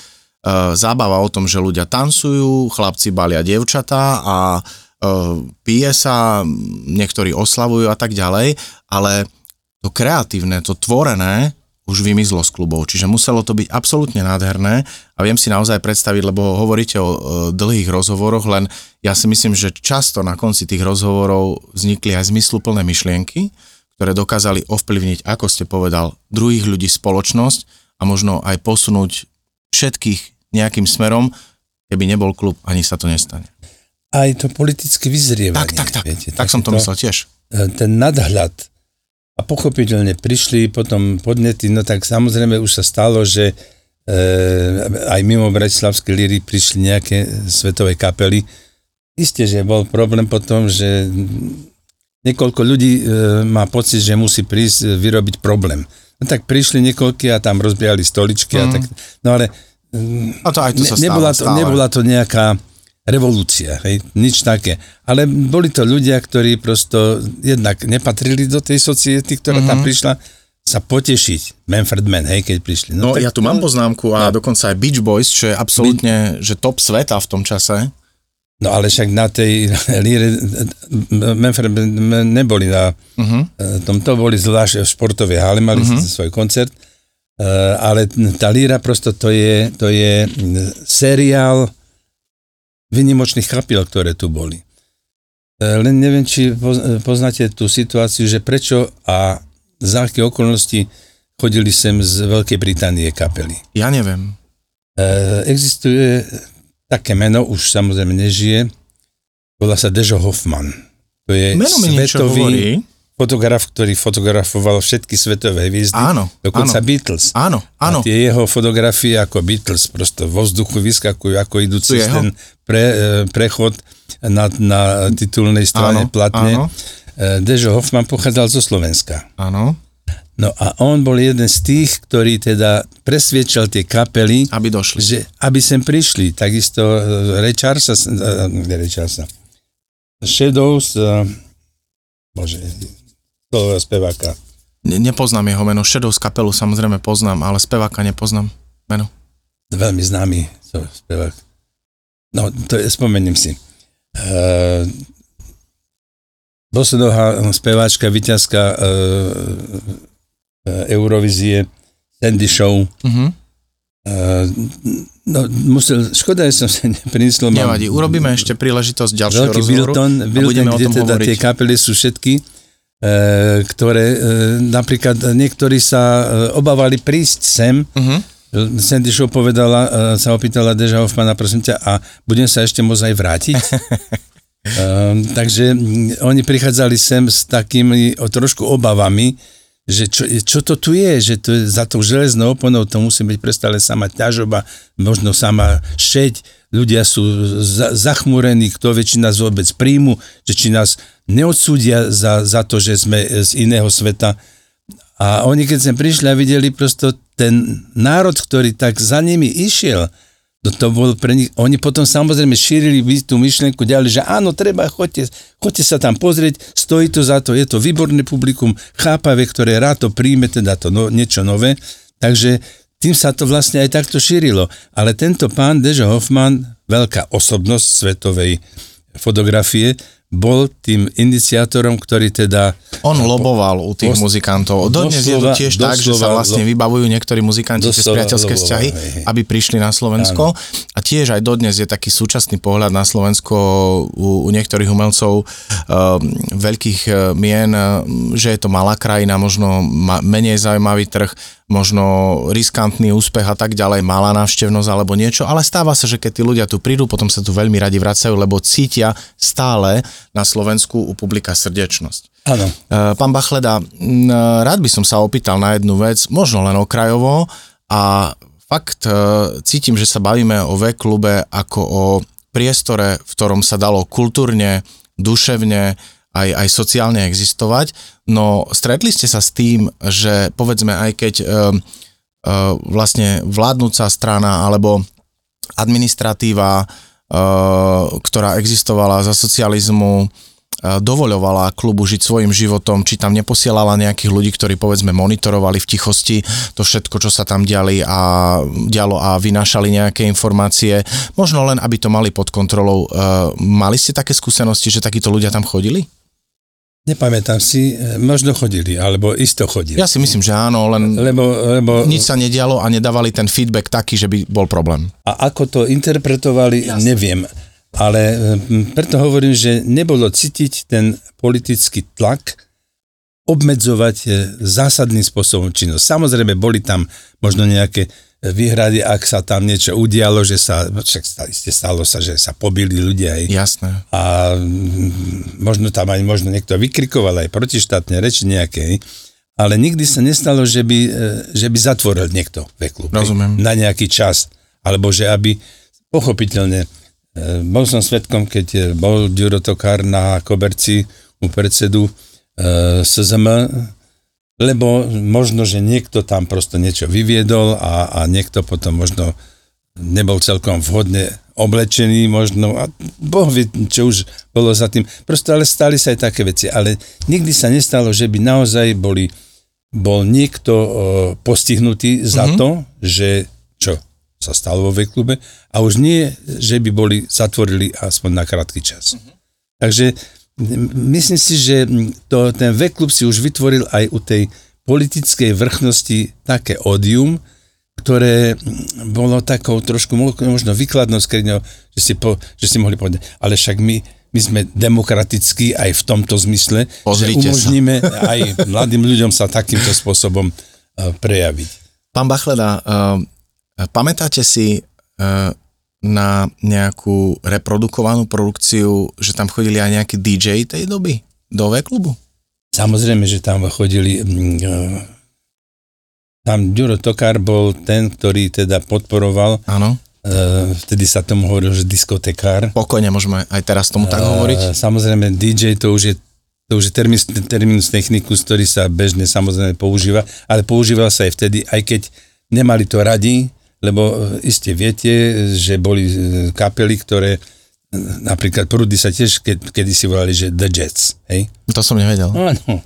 zábava o tom, že ľudia tancujú, chlapci balia dievčatá a pije sa, niektorí oslavujú a tak ďalej, ale to kreatívne, to tvorené už vymizlo z klubov, čiže muselo to byť absolútne nádherné a viem si naozaj predstaviť, lebo hovoríte o dlhých rozhovoroch, len ja si myslím, že často na konci tých rozhovorov vznikli aj zmysluplné myšlienky, ktoré dokázali ovplyvniť, ako ste povedal, druhých ľudí, spoločnosť a možno aj posunúť všetkých nejakým smerom, keby nebol klub, ani sa to nestane. Aj to politické vyzrievanie. Tak, tak, tak. Viete, tak, tak som to myslel tiež. Ten nadhľad. A pochopiteľne prišli potom podnety, no tak samozrejme už sa stalo, že e, aj mimo Bratislavskej Líry prišli nejaké svetové kapely. Isté, že bol problém potom, že niekoľko ľudí e, má pocit, že musí prísť e, vyrobiť problém. No tak prišli niekoľky a tam rozbiali stoličky mm. a tak. No ale a to aj to ne, sa stále, nebola, to, nebola to nejaká revolúcia, hej, nič také. Ale boli to ľudia, ktorí prosto jednak nepatrili do tej society, ktorá mm-hmm. tam prišla, sa potešiť. Manfred Mann, hej, keď prišli. No, no tak, ja tu mám poznámku a no. dokonca aj Beach Boys, čo je absolútne, Be- že top sveta v tom čase. No ale však na tej líre Manfred Mann neboli na mm-hmm. tomto, boli zvlášť v športovej hale, mali mm-hmm. svoj koncert, ale tá líra prosto to je, to je seriál vynimočných kapiel, ktoré tu boli. Len neviem, či poznáte tú situáciu, že prečo a za aké okolnosti chodili sem z Veľkej Británie kapely. Ja neviem. Existuje také meno, už samozrejme nežije, volá sa Dežo Hoffman. To je meno svetový fotograf, ktorý fotografoval všetky svetové hviezdy, áno, dokonca áno, Beatles. Áno, áno. A tie jeho fotografie ako Beatles prosto vo vzduchu vyskakujú, ako idú cez ten pre, prechod na, na titulnej strane áno, platne. Áno. Dežo Hoffman pochádzal zo Slovenska. Áno. No a on bol jeden z tých, ktorý teda presviedčal tie kapely, aby došli. Že, aby sem prišli. Takisto Richard sa, Richard sa, Shadows, bože, toho speváka. Ne, nepoznám jeho meno, Shadows kapelu samozrejme poznám, ale speváka nepoznám meno. Veľmi známy spevák. No, to je, spomeniem si. Uh, Posledná speváčka, víťazka uh, Eurovízie, Sandy Shaw. Mm-hmm. Uh, no, musel, škoda, že som sa neprinesol. Nevadí, urobíme ešte príležitosť ďalšieho rozhovoru. Veľký Bilton, kde teda hovoriť. Tie kapely sú všetky, uh, ktoré uh, napríklad niektorí sa uh, obávali prísť sem. Mm-hmm. Sandy Shaw povedala, uh, sa opýtala Deža Hoffmana, prosím ťa, a budem sa ešte môcť aj vrátiť? Um, takže oni prichádzali sem s takými o, trošku obavami, že čo, čo to tu je, že to je za tou železnou oponou, to musí byť prestále sama ťažoba, možno sama šeť, ľudia sú za, zachmúrení, kto vie, či nás vôbec príjmu, že či nás neodsúdia za, za to, že sme z iného sveta. A oni, keď sem prišli a videli prosto ten národ, ktorý tak za nimi išiel, no to bol pre nich, oni potom samozrejme šírili tú myšlienku ďalej, že áno, treba, choďte, choďte sa tam pozrieť, stojí to za to, je to výborné publikum, chápavé, ktoré rád to príjme, teda to no, niečo nové, takže tým sa to vlastne aj takto šírilo. Ale tento pán Dežo Hoffman, veľká osobnosť svetovej fotografie, bol tým iniciátorom, ktorý teda... On loboval u tých os, muzikantov. Dodnes je to tiež doslova, tak, že sa vlastne lo, vybavujú niektorí muzikanti cez priateľské loboval, vzťahy, hej. Aby prišli na Slovensko. Áno. A tiež aj dodnes je taký súčasný pohľad na Slovensko u, u niektorých umelcov uh, veľkých uh, mien, uh, že je to malá krajina, možno ma, menej zaujímavý trh, možno riskantný úspech a tak ďalej, malá návštevnosť alebo niečo, ale stáva sa, že keď tí ľudia tu prídu, potom sa tu veľmi radi vracajú, lebo cítia stále na Slovensku u publika srdečnosť. Áno. Pán Bachleda, rád by som sa opýtal na jednu vec, možno len okrajovo, a fakt cítim, že sa bavíme o V-klube ako o priestore, v ktorom sa dalo kultúrne, duševne, Aj, aj sociálne existovať, no stretli ste sa s tým, že povedzme aj keď e, e, vlastne vládnúca strana alebo administratíva, e, ktorá existovala za socializmu, e, dovoľovala klubu žiť svojim životom, či tam neposielala nejakých ľudí, ktorí povedzme monitorovali v tichosti to všetko, čo sa tam diali a dialo a vynášali nejaké informácie, možno len aby to mali pod kontrolou. E, mali ste také skúsenosti, že takíto ľudia tam chodili? Nepamätám si, možno chodili, alebo isto chodili. Ja si myslím, že áno, len lebo, lebo... nič sa nedialo a nedávali ten feedback taký, že by bol problém. A ako to interpretovali, jasne. Neviem, ale preto hovorím, že nebolo cítiť ten politický tlak obmedzovať zásadným spôsobom činnosť. Samozrejme, boli tam možno nejaké výhrady, ak sa tam niečo udialo, že sa, však stalo sa, že sa pobili ľudia. Aj. Jasné. A možno tam aj možno niekto vykrikoval aj protištátne reči nejaké, ale nikdy sa nestalo, že by, že by zatvoril niekto V-klub. Rozumiem. Na nejaký čas, alebo že aby, pochopiteľne, bol som svedkom, keď bol Juraj Tokár na koberci u predsedu es zet em, lebo možno, že niekto tam prosto niečo vyviedol a, a niekto potom možno nebol celkom vhodne oblečený možno a Boh vie, čo už bolo za tým. Prosto ale stali sa aj také veci, ale nikdy sa nestalo, že by naozaj boli, bol niekto o, postihnutý za mm-hmm. to, že čo sa stalo vo V-klube a už nie, že by boli zatvorili aspoň na krátky čas. Mm-hmm. Takže myslím si, že to, ten V-klub si už vytvoril aj u tej politickej vrchnosti také ódium, ktoré bolo takou trošku možno výkladnou skriňou, že si, po, že si mohli povedať, ale však my, my sme demokratickí aj v tomto zmysle, pozrite, že umožníme sa aj mladým ľuďom sa takýmto spôsobom prejaviť. Pán Bachleda, pamätáte si na nejakú reprodukovanú produkciu, že tam chodili aj nejakí dí džej tej doby do V-klubu? Samozrejme, že tam chodili. Tam Juraj Tokár bol ten, ktorý teda podporoval. Áno. Vtedy sa tomu hovoril, že diskotekár. Pokojne môžeme aj teraz tomu tak hovoriť. Samozrejme, dí džej to už je To už je terminus, terminus technicus, ktorý sa bežne samozrejme používa, ale používal sa aj vtedy, aj keď nemali to radi, lebo iste viete, že boli kapely, ktoré napríklad Prúdy sa tiež keď, kedy si volali, že The Jets, hej? To som nevedel. Áno.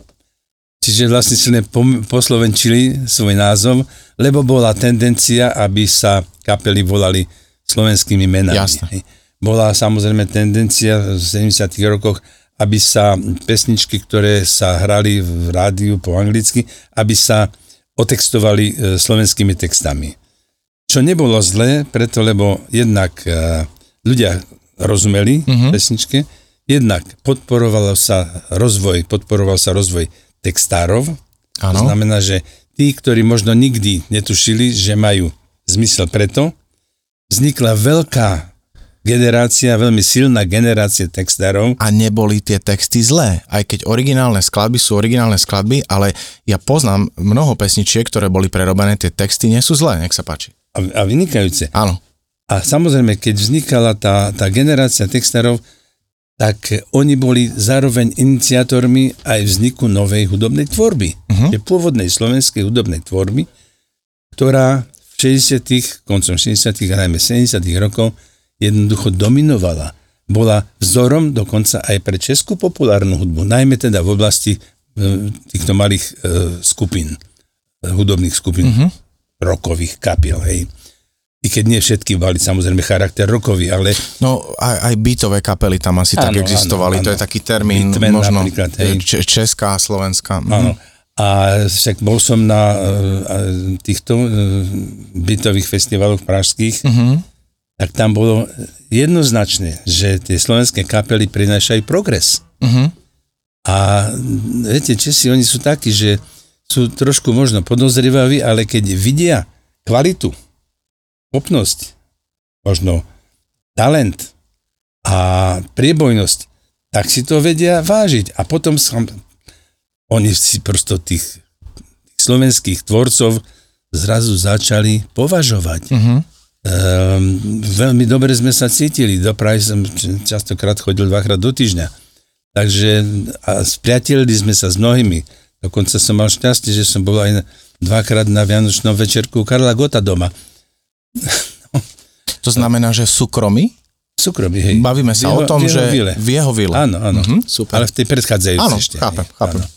Čiže vlastne silne poslovenčili svoj názov, lebo bola tendencia, aby sa kapely volali slovenskými menami. Jasne. Hej? Bola samozrejme tendencia v sedemdesiatych rokoch, aby sa pesničky, ktoré sa hrali v rádiu po anglicky, aby sa otextovali slovenskými textami. Čo nebolo zlé, preto lebo jednak ľudia rozumeli mm-hmm. pesničke, jednak podporoval sa rozvoj, podporoval sa rozvoj textárov. Ano. To znamená, že tí, ktorí možno nikdy netušili, že majú zmysel preto, vznikla veľká generácia, veľmi silná generácia textárov. A neboli tie texty zlé, aj keď originálne skladby sú originálne skladby, ale ja poznám mnoho pesničiek, ktoré boli prerobené, tie texty nie sú zlé, nech sa páči. A, a vynikajúce. Áno. A samozrejme, keď vznikala tá, tá generácia textárov, tak oni boli zároveň iniciátormi aj vzniku novej hudobnej tvorby. Uh-huh. Pôvodnej slovenskej hudobnej tvorby, ktorá v šesťdesiatych, koncom šesťdesiatych a najmä sedemdesiatych rokov jednoducho dominovala. Bola vzorom dokonca aj pre českú populárnu hudbu, najmä teda v oblasti týchto malých skupín, hudobných skupín, mm-hmm. rokových kapiel, hej. I keď nie všetky mali samozrejme charakter rokový, ale... No aj, aj beatové kapely tam asi áno, tak existovali, áno, áno. To je taký termín, Beatman, možno č- česká, slovenská. Áno. A však bol som na týchto beatových festivaloch pražských, mm-hmm. tak tam bolo jednoznačné, že tie slovenské kapely prinášajú progres. Uh-huh. A viete, Česi, oni sú takí, že sú trošku možno podozrievaví, ale keď vidia kvalitu, schopnosť, možno talent a priebojnosť, tak si to vedia vážiť. A potom sa, oni si prosto tých, tých slovenských tvorcov zrazu začali považovať. Uh-huh. Um, veľmi dobre sme sa cítili, do Prahy som častokrát chodil dvakrát do týždňa, takže a spriatelili sme sa s mnohými, dokonca som mal šťastie, že som bol aj dvakrát na vianočnom večerku Karla Gotta doma. To znamená, že súkromí? Súkromí, hej. Bavíme sa jeho, o tom, že vile. V jeho vile. Áno, áno, mhm, super. Ale v tej predchádzajúcej áno, ešte. Chápem, chápem. Áno.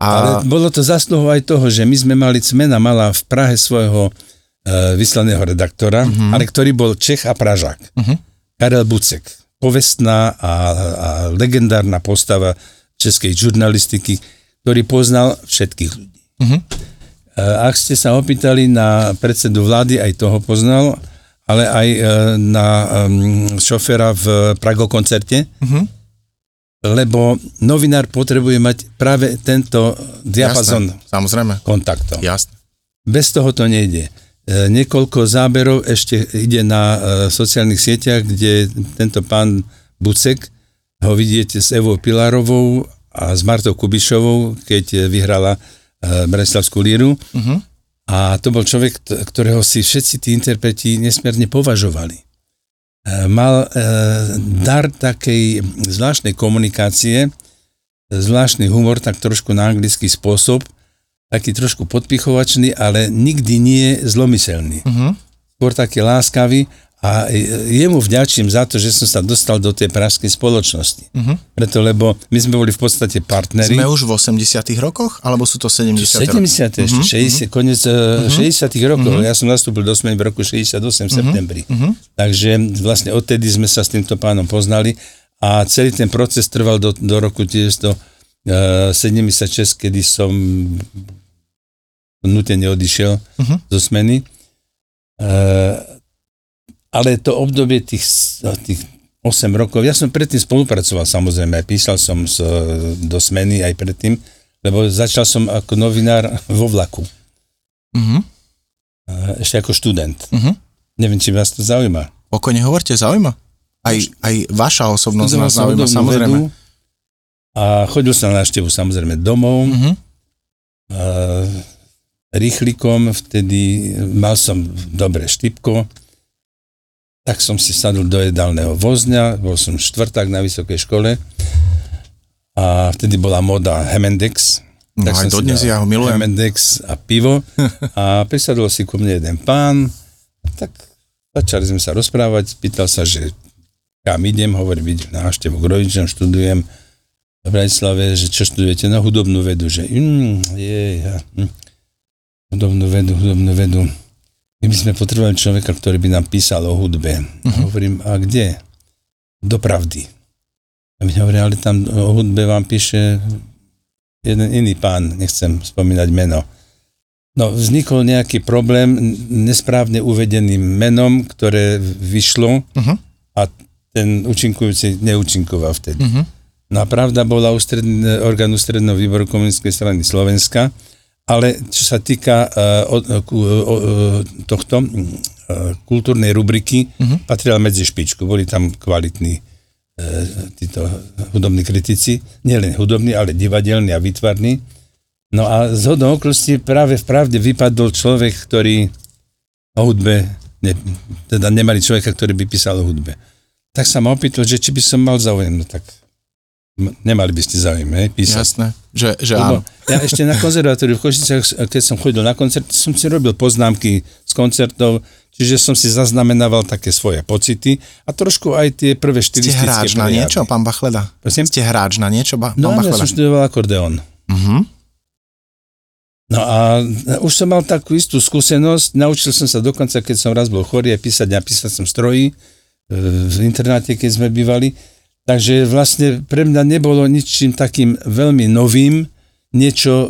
A... Ale bolo to zasluhou aj toho, že my sme mali, Smena mala v Prahe svojho vyslaného redaktora, uh-huh. ale ktorý bol Čech a Pražák. Uh-huh. Karel Bucek, povestná a, a legendárna postava českej žurnalistiky, ktorý poznal všetkých ľudí. Uh-huh. Ak ste sa opýtali na predsedu vlády, aj toho poznal, ale aj na šoféra v Pragokoncerte, uh-huh. lebo novinár potrebuje mať práve tento diapazon kontaktov. Jasné. Bez toho to nejde. Niekoľko záberov ešte ide na sociálnych sieťach, kde tento pán Bucek, ho vidíte s Evou Pilarovou a s Martou Kubišovou, keď vyhrala Bratislavskú Líru. Uh-huh. A to bol človek, ktorého si všetci tí interpreti nesmierne považovali. Mal dar takej zvláštnej komunikácie, zvláštny humor, tak trošku na anglický spôsob, taký trošku podpichovačný, ale nikdy nie zlomyselný. Uh-huh. Skôr taký láskavý a jemu vďačím za to, že som sa dostal do tej pražskej spoločnosti. Uh-huh. Preto, lebo my sme boli v podstate partneri. Sme už v osemdesiatych rokoch, alebo sú to sedemdesiate roky? sedemdesiate, uh-huh. šesťdesiate, koniec uh-huh. šesťdesiatych rokov. Uh-huh. Ja som nastúpil do Smeny v roku šesťdesiatom ôsmom v septembri. Uh-huh. Takže vlastne odtedy sme sa s týmto pánom poznali a celý ten proces trval do, do roku sedemdesiatšesť, kedy som nutene odišiel uh-huh. zo Smeny. Uh, ale to obdobie tých, tých osem rokov, ja som predtým spolupracoval samozrejme, aj písal som z, do Smeny aj predtým, lebo začal som ako novinár vo vlaku. Uh-huh. Uh, ešte ako študent. Uh-huh. Neviem, či vás to zaujíma. Pokojne hovorte, zaujíma. Aj, aj vaša osobnosť nás zaujíma, samozrejme. Vedu, a chodil som na návštevu samozrejme domov, uh-huh. e, rýchlikom, vtedy mal som dobré štipko, tak som si sadol do jedálneho vozňa, bol som štvrták na vysokej škole a vtedy bola moda Hemendex. No tak aj dodnes ja ho milujem. Hemendex a pivo a prisadol si ku mne jeden pán, tak začali sme sa rozprávať, pýtal sa, že kam idem, hovorím, idem na návštevu k rodičom, študujem v Bratislave, že čo študujete, na hudobnú vedu, že mm, jej, ja, hm, hudobnú vedu, hudobnú vedu. My by sme potrebovali človeka, ktorý by nám písal o hudbe. Uh-huh. Hovorím, a kde? Dopravdy. A my hovorím, ale tam o hudbe vám píše jeden iný pán, nechcem spomínať meno. No, vznikol nejaký problém nesprávne uvedeným menom, ktoré vyšlo uh-huh. a ten účinkujúci neúčinkoval vtedy. Uh-huh. No a pravda bola ústredný, orgán ústredného výboru Komunistickej strany Slovenska, ale čo sa týka uh, o, o, tohto uh, kultúrnej rubriky, uh-huh. patrila medzi špičku. Boli tam kvalitní uh, títo hudobní kritici, nielen hudobní, ale divadelní a výtvarní. No a z hodou okolností práve vpravde vypadol človek, ktorý o hudbe, ne, teda nemali človeka, ktorý by písal o hudbe. Tak sa ma opýtal, že či by som mal záujem, no tak nemali by ste záujem, hej, písať. Jasné, že, že áno. Ja ešte na konzervatóriu v Košicách, keď som chodil na koncert, som si robil poznámky z koncertov, čiže som si zaznamenával také svoje pocity a trošku aj tie prvé štilistické prejaví. Ste hráč na niečo, pán Bachleda? Prosím? Ste hráč na niečo, pán Bachleda? No, ja som študoval akordeón. Mhm. No a už som mal takú istú skúsenosť, naučil som sa dokonca, keď som raz bol chorý, aj písať na písacom stroji, v internáte, keď sme bývali. Takže vlastne pre mňa nebolo ničím takým veľmi novým niečo e,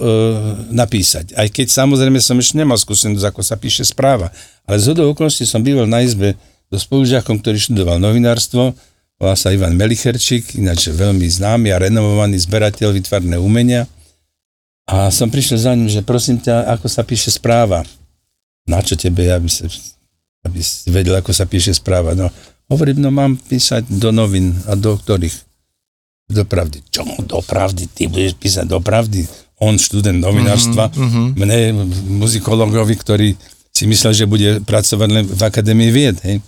napísať. Aj keď samozrejme som ešte nemal skúsenosť, ako sa píše správa. Ale zhodou okolností som býval na izbe so spolužiakom, ktorý študoval novinárstvo, volal sa Ivan Melicherčík, ináč veľmi známy a renomovaný zberateľ výtvarného umenia. A som prišiel za ním, že prosím ťa, ako sa píše správa. Na čo tebe, aby si, aby si vedel, ako sa píše správa. No, hovorím, no mám písať do novín a do ktorých? Do pravdy. Čo? Do pravdy? Ty budeš písať do pravdy? On, študent novinárstva, mm-hmm. mne, muzikologovi, ktorý si myslel, že bude pracovať len v Akadémii vied. Hej.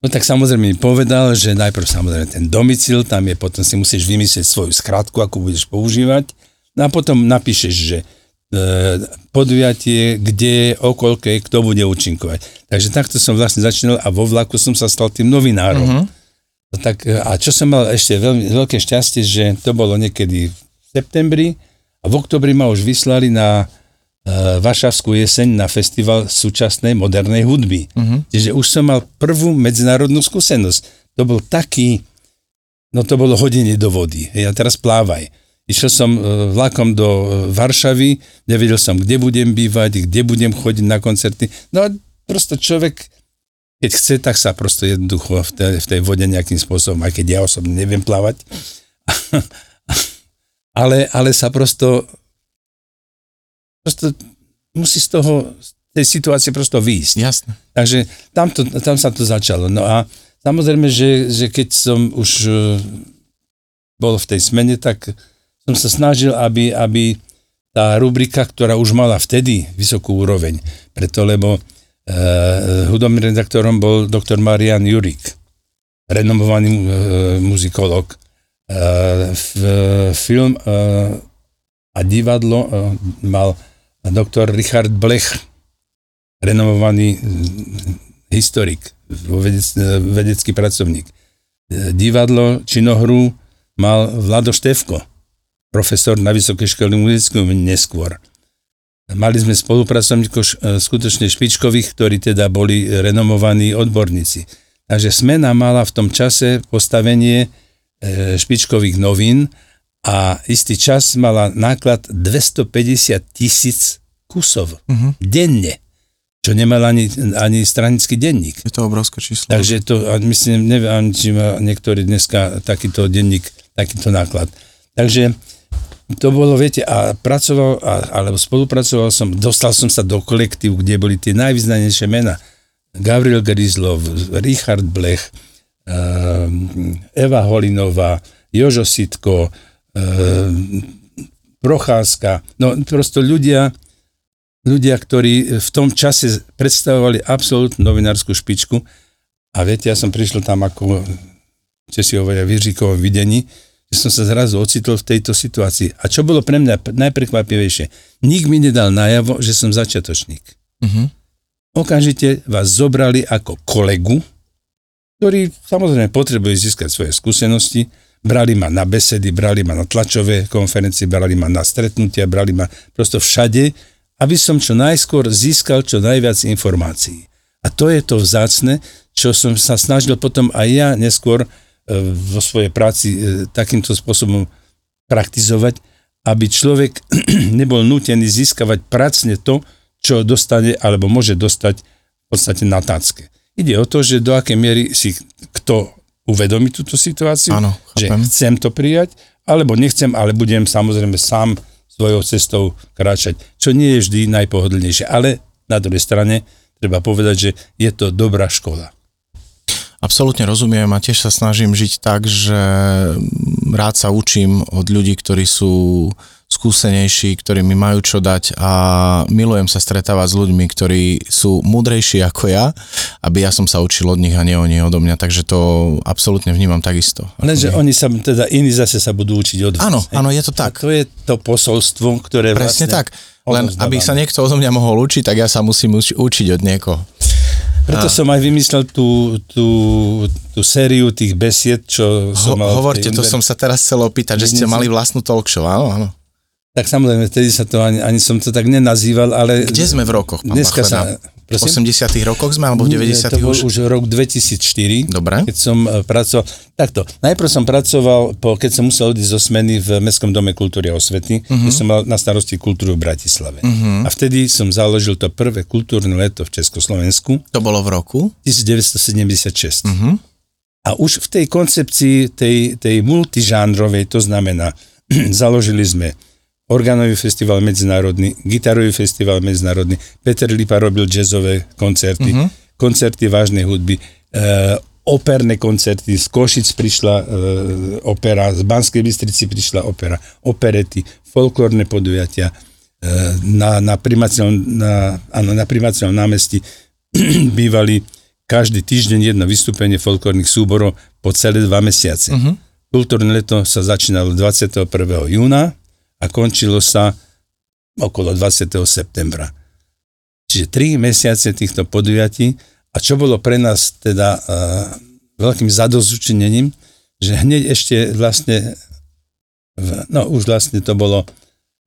No tak samozrejme mi povedal, že najprv samozrejme ten domicil, tam je, potom si musíš vymyslieť svoju skratku, ako budeš používať. No a potom napíšeš, že e, podujatie, kde, okolke, kto bude účinkovať. Takže takto som vlastne začínal a vo vlaku som sa stal tým novinárom. Uh-huh. No tak, a čo som mal ešte veľmi veľké šťastie, že to bolo niekedy v septembri a v oktobri ma už vyslali na e, Varšavskú jeseň na festival súčasnej modernej hudby. Uh-huh. Čiže už som mal prvú medzinárodnú skúsenosť. To bol taký, no to bolo hodenie do vody. Hej, a teraz plávaj. Išiel som vlakom do Varšavy, nevedel som, kde budem bývať, kde budem chodiť na koncerty. No prosto človek, keď chce, tak sa prosto jednoducho v tej, v tej vode nejakým spôsobom, aj keď ja osobne neviem plávať, ale, ale sa prosto, prosto musí z toho, z tej situácie prosto výjsť. Jasne. Takže tam, to, tam sa to začalo. No a samozrejme, že, že keď som už bol v tej smene, tak som sa snažil, aby, aby tá rubrika, ktorá už mala vtedy vysokú úroveň, preto lebo e, hudobným redaktorom bol doktor Marian Jurik, renomovaný e, muzikolog. E, f, film e, a divadlo e, mal doktor Richard Blech, renomovaný e, historik, vedec, e, vedecký pracovník. E, divadlo, činohru mal Vlado Štefko, profesor na Vysokej škole muzickej neskôr. Mali sme spolupracovníkov skutočne špičkových, ktorí teda boli renomovaní odborníci. Takže Smena mala v tom čase postavenie špičkových novín a istý čas mala náklad dvestopäťdesiat tisíc kusov uh-huh. denne, čo nemal ani, ani stranický denník. Je to obrovské číslo. Takže to, myslím, neviem, či má niektorý dneska takýto denník, takýto náklad. Takže to bolo, viete, a pracoval, a, alebo spolupracoval som, dostal som sa do kolektívu, kde boli tie najvýznamnejšie mená. Gavril Grizlov, Richard Blech, Eva Holinová, Jožo Sitko, Procházka, no prosto ľudia, ľudia, ktorí v tom čase predstavovali absolútnu novinárskú špičku. A viete, ja som prišiel tam ako, čo si hovoria, Vyříkovo v Viedeni, že som sa zrazu ocitol v tejto situácii. A čo bolo pre mňa najprekvapivejšie? Nik mi nedal najavo, že som začiatočník. Uh-huh. Okamžite vás zobrali ako kolegu, ktorý samozrejme potrebuje získať svoje skúsenosti. Brali ma na besedy, brali ma na tlačové konferencie, brali ma na stretnutia, brali ma prosto všade, aby som čo najskôr získal čo najviac informácií. A to je to vzácne, čo som sa snažil potom aj ja neskôr e, vo svojej práci e, takýmto spôsobom praktizovať, aby človek nebol nútený získavať pracne to, čo dostane alebo môže dostať v podstate na tácke. Ide o to, že do akej miery si kto uvedomiť túto situáciu, áno, že chcem to prijať, alebo nechcem, ale budem samozrejme sám svojou cestou kráčať, čo nie je vždy najpohodlnejšie. Ale na druhej strane treba povedať, že je to dobrá škola. Absolútne rozumiem a tiež sa snažím žiť tak, že rád sa učím od ľudí, ktorí sú skúsenejší, ktorí mi majú čo dať a milujem sa stretávať s ľuďmi, ktorí sú múdrejší ako ja, aby ja som sa učil od nich a nie oni odo mňa, takže to absolútne vnímam takisto. Lenže ja. Oni sa, teda iní zase sa budú učiť od vás. Áno, áno, je to tak. A to je to posolstvo, ktoré presne vlastne... Presne tak, len aby sa niekto odo mňa mohol učiť, tak ja sa musím uči- učiť od niekoho. Preto som aj vymyslel tú, tú, tú sériu tých besied, čo som Ho, mal... Hovorte, to som sa teraz chcel opýtať, že ste mali vlastnú talkshow, áno, áno. Tak samozrejme, vtedy sa to ani, ani som to tak nenazýval, ale... Kde sme v rokoch, pán Bachleda? Sa, v osemdesiatych rokoch sme, alebo v deväťdesiatych už? To bol už rok dvetisícštyri, dobre. Keď som pracoval... Takto, najprv som pracoval, po, keď som musel odísť zo Smeny v Mestskom dome kultúry a osvety, uh-huh. kde som mal na starosti kultúru v Bratislave. Uh-huh. A vtedy som založil to prvé kultúrne leto v Československu. To bolo v roku? devätnásťsedemdesiatšesť. Uh-huh. A už v tej koncepcii, tej, tej multižánrovej, to znamená, založili sme organový festival medzinárodný, gitarový festival medzinárodný, Peter Lipa robil jazzové koncerty, uh-huh. koncerty vážnej hudby, e, operné koncerty, z Košic prišla e, opera, z Banskej Bystrici prišla opera, operety, folklórne podujatia, e, na, na Primácielnom námestí bývali každý týždeň jedno vystúpenie folklórnych súborov po celé dva mesiace. Uh-huh. Kultúrne leto sa začínalo dvadsiateho prvého júna, a končilo sa okolo dvadsiateho septembra. Čiže tri mesiace týchto podujatí a čo bolo pre nás teda uh, veľkým zadozučinením, že hneď ešte vlastne, v, no už vlastne to bolo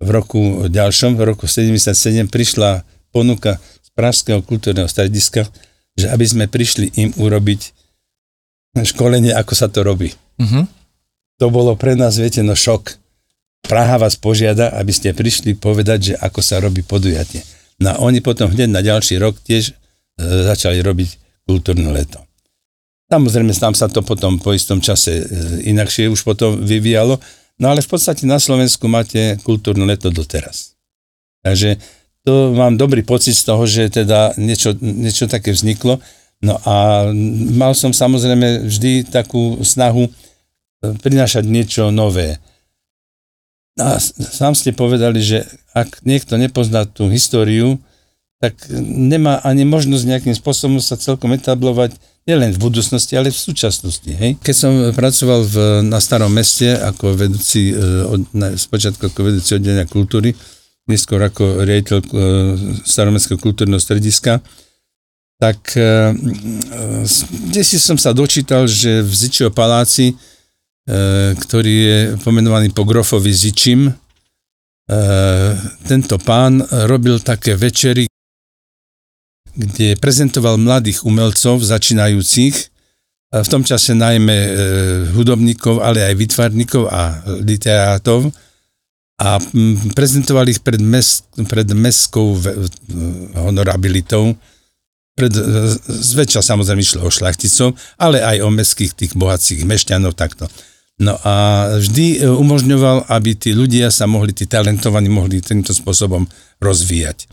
v roku ďalšom, v roku sedemdesiatsedem prišla ponuka z Pražského kultúrneho strediska, že aby sme prišli im urobiť školenie, ako sa to robí. Mm-hmm. To bolo pre nás, viete, no šok. Praha vás požiada, aby ste prišli povedať, že ako sa robí podujatie. No oni potom hneď na ďalší rok tiež e, začali robiť kultúrne leto. Samozrejme, tam sa to potom po istom čase e, inakšie už potom vyvíjalo, no ale v podstate na Slovensku máte kultúrne leto doteraz. Takže to mám dobrý pocit z toho, že teda niečo, niečo také vzniklo. No a mal som samozrejme vždy takú snahu prinášať niečo nové. A sám ste povedali, že ak niekto nepozná tú históriu, tak nemá ani možnosť nejakým spôsobom sa celkom etablovať nielen v budúcnosti, ale v súčasnosti. Hej? Keď som pracoval v, na Starom meste ako vedúci, spočiatku ako vedúci oddelenia kultúry, neskôr ako riaditeľ Staromestského kultúrneho strediska, tak kdesi som sa dočítal, že v Zičiho paláci, ktorý je pomenovaný po grofovi Zičim. Tento pán robil také večery, kde prezentoval mladých umelcov, začínajúcich, v tom čase najmä hudobníkov, ale aj výtvarníkov a literátov a prezentoval ich pred, mes, pred mestskou honorabilitou. Pred, zväčša samozrejme išlo o šľachticov, ale aj o mestských tých bohatých mešťanov takto. No a vždy umožňoval, aby tí ľudia sa mohli, tí talentovaní, mohli týmto spôsobom rozvíjať.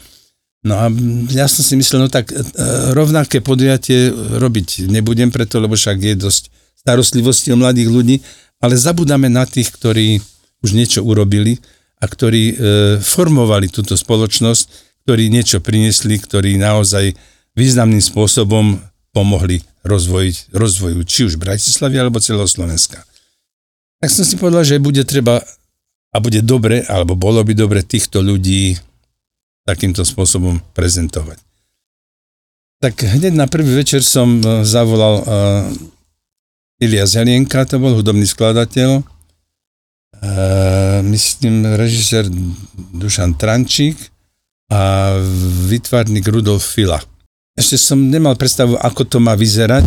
No a ja som si myslel, no tak rovnaké podujatie robiť nebudem preto, lebo však je dosť starostlivosti o mladých ľudí, ale zabudáme na tých, ktorí už niečo urobili a ktorí e, formovali túto spoločnosť, ktorí niečo priniesli, ktorí naozaj významným spôsobom pomohli rozvojiť, rozvoju či už Bratislavy alebo celého Slovenska. Tak som si povedal, že bude treba a bude dobre, alebo bolo by dobre týchto ľudí takýmto spôsobom prezentovať. Tak hneď na prvý večer som zavolal uh, Ilia Zelienka, to bol hudobný skladateľ, uh, myslím režisér Dušan Trančík a výtvarník Rudolf Fila. Ešte som nemal predstavu, ako to má vyzerať,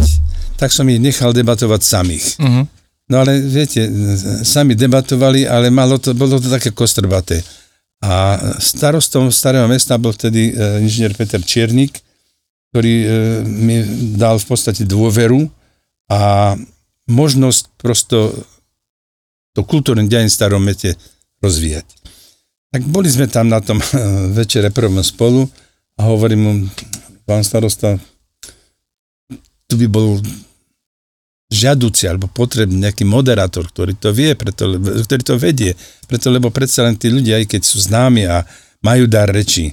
tak som ich nechal debatovať samých. Uh-huh. No ale viete, sami debatovali, ale malo to, bolo to také kostrbaté. A starostom starého mesta bol vtedy uh, inžinier Peter Čiernik, ktorý e, mi dal v podstate dôveru a možnosť prosto to kultúrne dejiny v starom meste rozvíjať. Tak boli sme tam na tom večere prvom spolu a hovorím mu, pán starosta, tu by bol žiaduci alebo potrebný nejaký moderátor, ktorý to vie, preto, ktorý to vedie, preto lebo predsa len tí ľudia, aj keď sú známi a majú dar reči,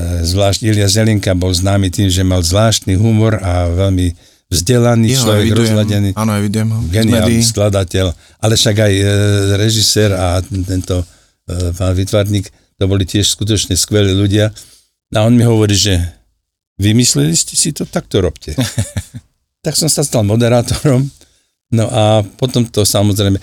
zvlášť Ilia Zelenka bol známy tým, že mal zvláštny humor a veľmi vzdelaný jo, človek, evidujem, rozladený. Áno, ja vidím. Geniálny skladateľ, ale však aj e, režisér a tento e, pán výtvarník, to boli tiež skutočne skvelí ľudia. A on mi hovorí, že vymysleli ste si to, tak to robte. Tak som sa stal moderátorom. No a potom to samozrejme, e,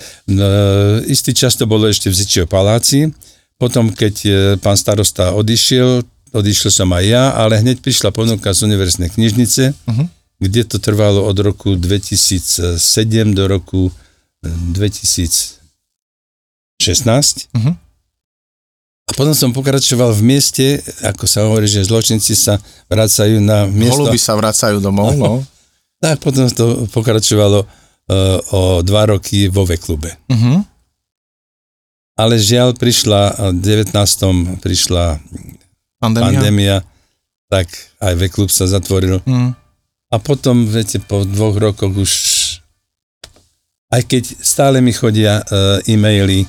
istý čas to bolo ešte v Zičio paláci. Potom, keď e, pán starosta odišiel, Odišiel som aj ja, ale hneď prišla ponuka z univerzitnej knižnice, uh-huh. kde to trvalo od roku dvetisícsedem do roku dvetisícšestnásť. Uh-huh. A potom som pokračoval v mieste, ako sa hovorí, že zločinci sa vracajú na miesto. Holuby sa vracajú domov, no. Tak potom to pokračovalo uh, o dva roky vo V-klube. Uh-huh. Ale žiaľ prišla, v devätnástom prišla Pandémia. Pandémia, tak aj V-klub sa zatvoril. Mm. A potom, viete, po dvoch rokoch už, aj keď stále mi chodia e-maily,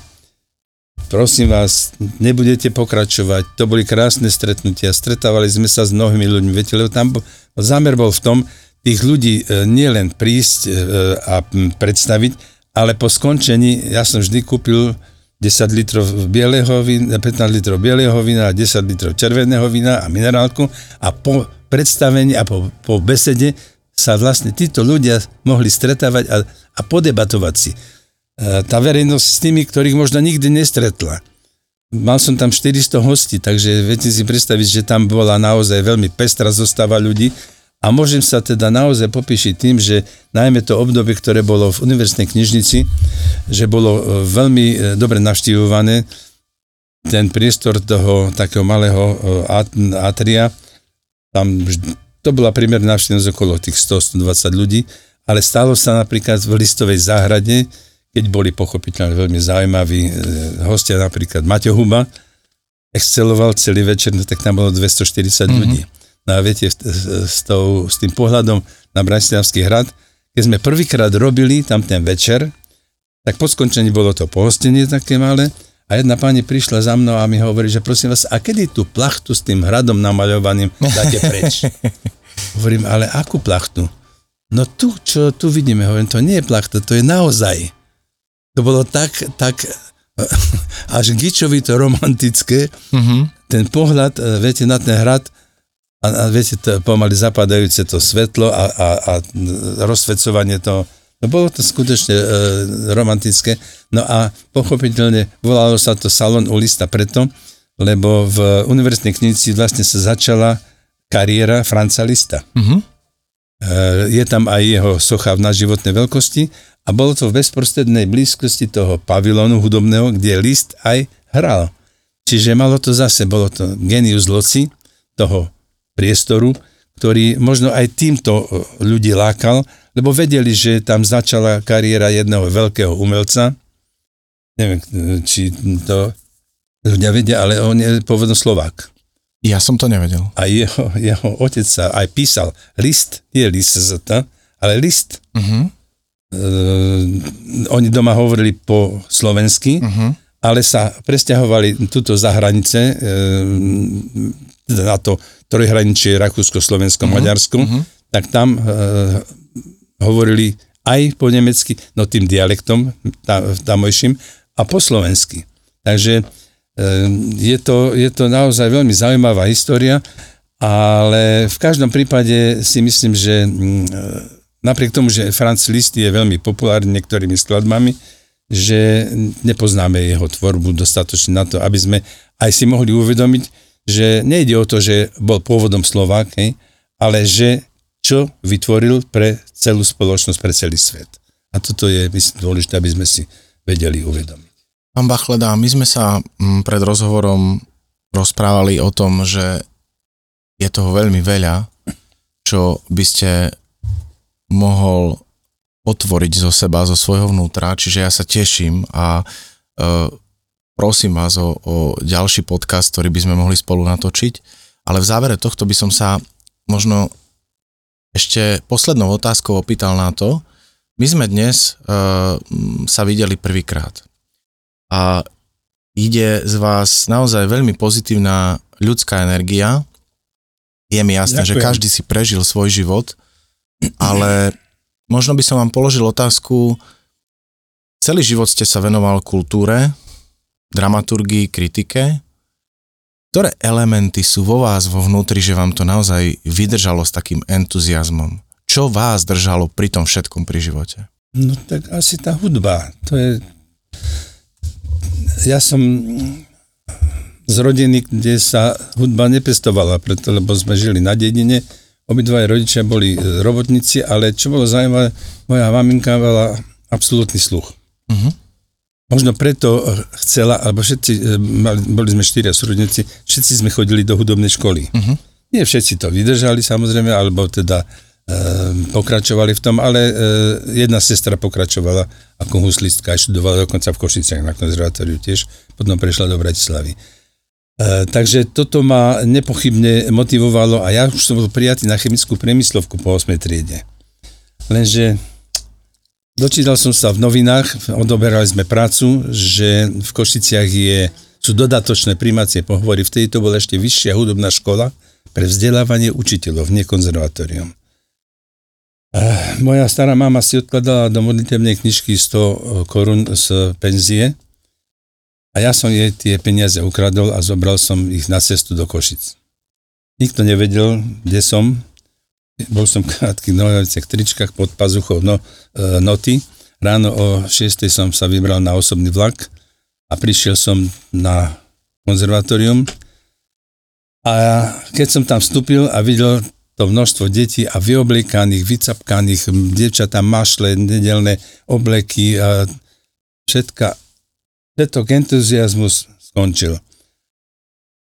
prosím vás, nebudete pokračovať, to boli krásne stretnutia, stretávali sme sa s mnohými ľuďmi, viete, lebo tam bol, zámer bol v tom, tých ľudí e, nielen prísť e, a predstaviť, ale po skončení, ja som vždy kúpil desať litrov bieleho vína, pätnásť litrov bieleho vína, desať litrov červeného vína a minerálku a po predstavení a po, po besede sa vlastne títo ľudia mohli stretávať a, a podebatovať si. Tá verejnosť s tými, ktorých možno nikdy nestretla. Mal som tam štyristo hostí, takže viete si predstaviť, že tam bola naozaj veľmi pestrá zostava ľudí a môžem sa teda naozaj popíšiť tým, že najmä to obdobie, ktoré bolo v univerzitnej knižnici, že bolo veľmi dobre navštívované, ten priestor toho takého malého atria, tam to bola primerná návštevnosť okolo tých sto až stodvadsať ľudí, ale stalo sa napríklad v listovej záhrade, keď boli pochopiteľne veľmi zaujímaví hostia, napríklad Maťo Huba, exceloval celý večer, tak tam bolo dvestoštyridsať mm-hmm. ľudí. No a viete, s, tou, s tým pohľadom na Bratislavský hrad, keď sme prvýkrát robili tam ten večer, tak po skončení bolo to pohostenie také malé a jedna pani prišla za mnou a mi hovorí, že prosím vás, a kedy tú plachtu s tým hradom namaľovaným dáte preč? Hovorím, ale akú plachtu? No tu, čo tu vidíme, hovorím, to nie je plachta, to je naozaj. To bolo tak, tak až gičovito romantické, mm-hmm. ten pohľad, viete, na ten hrad, a, a viete, to pomaly zapadajúce to svetlo a, a, a rozsvecovanie toho. No bolo to skutočne e, romantické. No a pochopiteľne volalo sa to Salón u Lista preto, lebo v univerzitnej knižnici vlastne sa začala kariéra Franza Liszta. Mm-hmm. E, je tam aj jeho socha v Na životnej veľkosti a bolo to v bezprostrednej blízkosti toho pavilónu hudobného, kde Liszt aj hral. Čiže malo to zase, bolo to genius loci toho priestoru, ktorý možno aj týmto ľudí lákal, lebo vedeli, že tam začala kariéra jedného veľkého umelca. Neviem, či to ľudia vedia, ale on je pôvodom Slovák. Ja som to nevedel. A jeho, jeho otec sa aj písal Liszt, nie Liszt, ale Liszt. Uh-huh. Uh, oni doma hovorili po slovensky, uh-huh. ale sa presťahovali tuto za hranice, uh, na to trojhraničie Rakúsko, Slovensko, uh-huh, Maďarsko, uh-huh. tak tam e, hovorili aj po nemecky, no tým dialektom tamojším a po slovensky. Takže je to, je to naozaj veľmi zaujímavá história, ale v každom prípade si myslím, že napriek tomu, že Franz Liszt je veľmi populárny niektorými skladbami, že nepoznáme jeho tvorbu dostatočne na to, aby sme aj si mohli uvedomiť, že nejde o to, že bol pôvodom Slovák, hej, ale že čo vytvoril pre celú spoločnosť, pre celý svet. A toto je, myslím, dôležité, aby sme si vedeli uvedomiť. Pán Bachleda, my sme sa pred rozhovorom rozprávali o tom, že je toho veľmi veľa, čo by ste mohol otvoriť zo seba, zo svojho vnútra, čiže ja sa teším a e, prosím vás o, o ďalší podcast, ktorý by sme mohli spolu natočiť, ale v závere tohto by som sa možno ešte poslednou otázkou opýtal na to, my sme dnes e, sa videli prvýkrát a ide z vás naozaj veľmi pozitívna ľudská energia, je mi jasné, ďakujem, že každý si prežil svoj život, ale možno by som vám položil otázku, celý život ste sa venoval kultúre, dramaturgii, kritike. Ktoré elementy sú vo vás, vo vnútri, že vám to naozaj vydržalo s takým entuziasmom? Čo vás držalo pri tom všetkom pri živote? No tak asi tá hudba. To je... Ja som z rodiny, kde sa hudba nepestovala, preto, lebo sme žili na dedine. Obidvaje rodičia boli robotníci, ale čo bolo zaujímavé, moja maminka mala absolútny sluch. Uh-huh. Možno preto chcela, alebo všetci, boli sme štyria súrodníci, všetci sme chodili do hudobnej školy. Uh-huh. Nie všetci to vydržali samozrejme, alebo teda e, pokračovali v tom, ale e, jedna sestra pokračovala ako huslistka, študovala dokonca v Košiciach na konzervatóriu tiež, potom prešla do Bratislavy. Takže toto ma nepochybne motivovalo a ja už som bol prijatý na chemickú priemyslovku po ôsmej triede. Lenže dočítal som sa v novinách, odoberali sme prácu, že v Košiciach je, sú dodatočné prijímacie pohovory, vtedy to bola ešte vyššia hudobná škola pre vzdelávanie učiteľov, nie konzervatórium. Moja stará mama si odkladala do modlitebnej knižky sto korún z penzie, a ja som jej tie peniaze ukradol a zobral som ich na cestu do Košic. Nikto nevedel, kde som. Bol som v krátkych nohaviciach, tričkách, pod pazuchou no, e, noty. Ráno o šiestej som sa vybral na osobný vlak a prišiel som na konzervatórium. A keď som tam vstúpil a videl to množstvo detí a vyobliekaných, vycapkaných, dievčatá mašle, nedelné obleky a všetka. Tento entuziasmus skončil.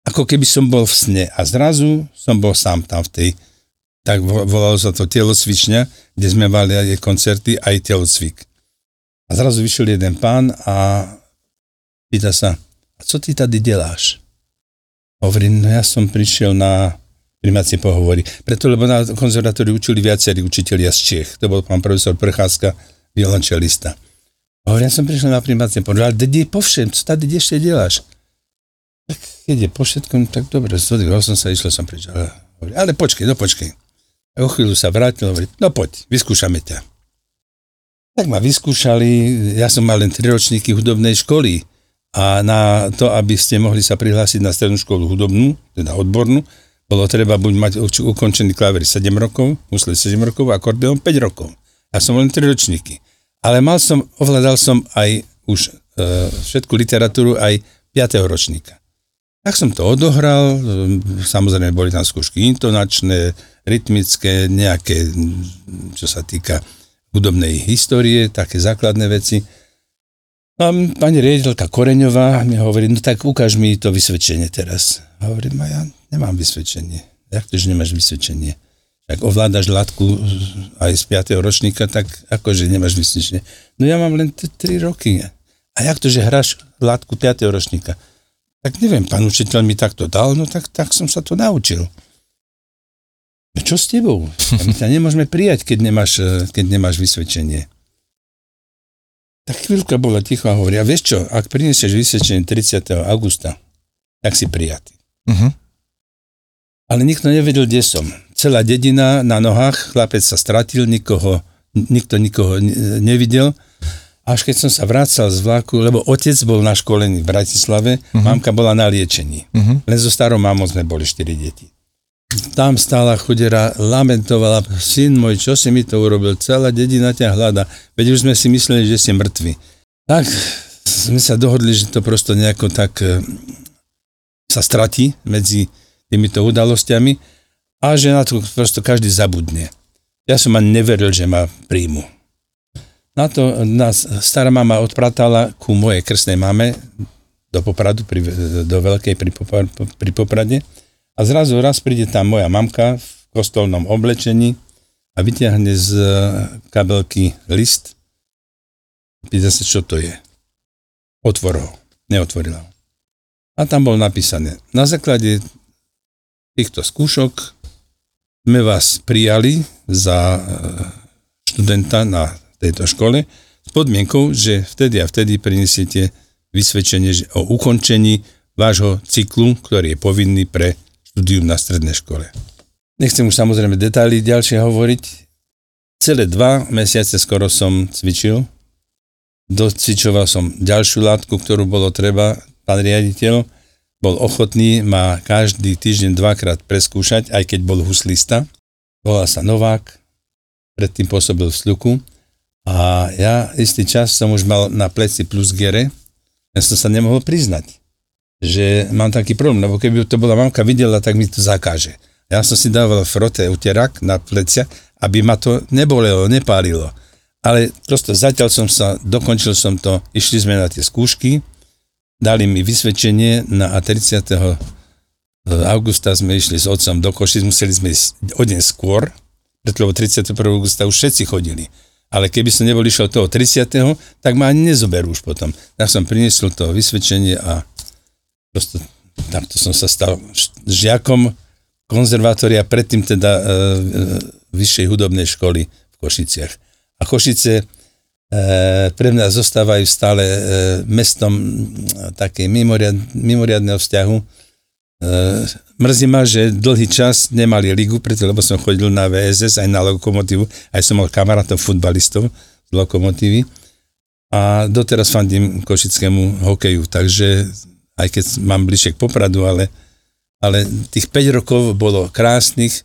Ako keby som bol v sne a zrazu som bol sám tam v tej, tak volalo sa to telocvičňa, kde sme mali aj koncerty, aj telocvik. A zrazu vyšiel jeden pán a pýta sa, a co ty tady deláš? Hovorím, no ja som prišiel na prijímacie pohovory, preto lebo na konzervatóriu učili viacerí učitelia z Čech, to bol pán profesor Prcházka, violončelista. Hovorím, ja som prišiel na prijímacie pohovory, ale kde je po všem, co tady ešte deláš? Tak keď je po všetkom, tak dobre, zodvihol som sa, išiel som preč. Hovorím, ale počkej, no počkej. A o chvíľu sa vrátil, hovorím, no poď, vyskúšame ťa. Tak ma vyskúšali, ja som mal len tri ročníky hudobnej školy a na to, aby ste mohli sa prihlásiť na strednú školu hudobnú, teda odbornú, bolo treba buď mať ukončený klavír sedem rokov, husle sedem rokov a akordeón päť rokov. Ja som len tri ročníky. Ale mal som, ovládal som aj už e, všetku literatúru aj piateho ročníka. Tak som to odohral, samozrejme boli tam skúšky intonačné, rytmické, nejaké, čo sa týka hudobnej histórie, také základné veci. A pani riaditeľka Koreňová mi hovorí, no tak ukáž mi to vysvedčenie teraz. A hovorím, a ja nemám vysvedčenie. Jak to, že nemáš vysvedčenie? Ak ovládaš látku aj z piateho ročníka, tak akože nemáš vysvedčenie. No ja mám len tri roky. A jak to, že hráš látku piateho ročníka? Tak neviem, pán učiteľ mi takto dal, no tak, tak som sa to naučil. No čo s tebou? A my ťa nemôžeme prijať, keď nemáš, keď nemáš vysvedčenie. Tak chvíľka bola ticho a hovorí, a vieš čo, ak prinesieš vysvedčenie tridsiateho augusta, tak si prijatý. Uh-huh. Ale nikto nevedel, kde som. Celá dedina na nohách, chlapec sa stratil, nikoho nikto nikoho nevidel. Až keď som sa vracal z vlaku, lebo otec bol na školení v Bratislave, uh-huh. mamka bola na liečení. Uh-huh. Len so starou mamou sme boli štyri deti. Tam stála chudera, lamentovala, syn môj, čo si mi to urobil, celá dedina ťa hľada, veď už sme si mysleli, že si mŕtvy. Tak sme sa dohodli, že to prosto nejako tak e, sa stratí medzi týmito udalosťami a že na to prosto každý zabudne. Ja som ani neveril, že ma príjmu. Na to nás stará mama odpratala ku mojej krstnej mame do Popradu, pri, do Veľkej pri, Popra, pri Poprade. A zrazu raz príde tam moja mamka v kostolnom oblečení a vyťahne z kabelky list. Pýta sa, čo to je. Otvor ho. Neotvorila ho. A tam bol napísané, na základe týchto skúšok sme vás prijali za študenta na tejto škole s podmienkou, že vtedy a vtedy prinesiete vysvedčenie o ukončení vášho cyklu, ktorý je povinný pre studium na strednej škole. Nechcem už samozrejme detaily ďalšie hovoriť. Celé dva mesiace skoro som cvičil. Docvičoval som ďalšiu látku, ktorú bolo treba. Pán riaditeľ bol ochotný ma každý týždeň dvakrát preskúšať, aj keď bol huslista. Volal sa Novák, predtým pôsobil v Sľuku. A ja istý čas som už mal na pleci plus gere. Ja som sa nemohol priznať, že mám taký problém, lebo keby to bola mamka videla, tak mi to zakáže. Ja som si dával froté uterak na plecia, aby ma to nebolelo, nepálilo. Ale prosto zatiaľ som sa, dokončil som to, išli sme na tie skúšky, dali mi vysvedčenie na tridsiateho augusta sme išli s otcom do Košic, museli sme ísť o deň skôr, pretože tridsiateho prvého augusta už všetci chodili. Ale keby som nebol išiel toho tridsiateho, tak ma ani nezoberú už potom. Ja som priniesol to vysvedčenie a prosto takto som sa stal žiakom konzervatória, predtým teda e, vyššej hudobnej školy v Košiciach. A Košice e, pre mňa zostávajú stále e, mestom takej mimoriad, mimoriadného vzťahu. E, mrzí ma, že dlhý čas nemali ligu, preto, lebo som chodil na vé es es aj na Lokomotívu, aj som mal kamarátov futbalistov z Lokomotívy a doteraz fandím košickému hokeju, takže aj keď mám bližšie k Popradu, ale, ale tých päť rokov bolo krásnych,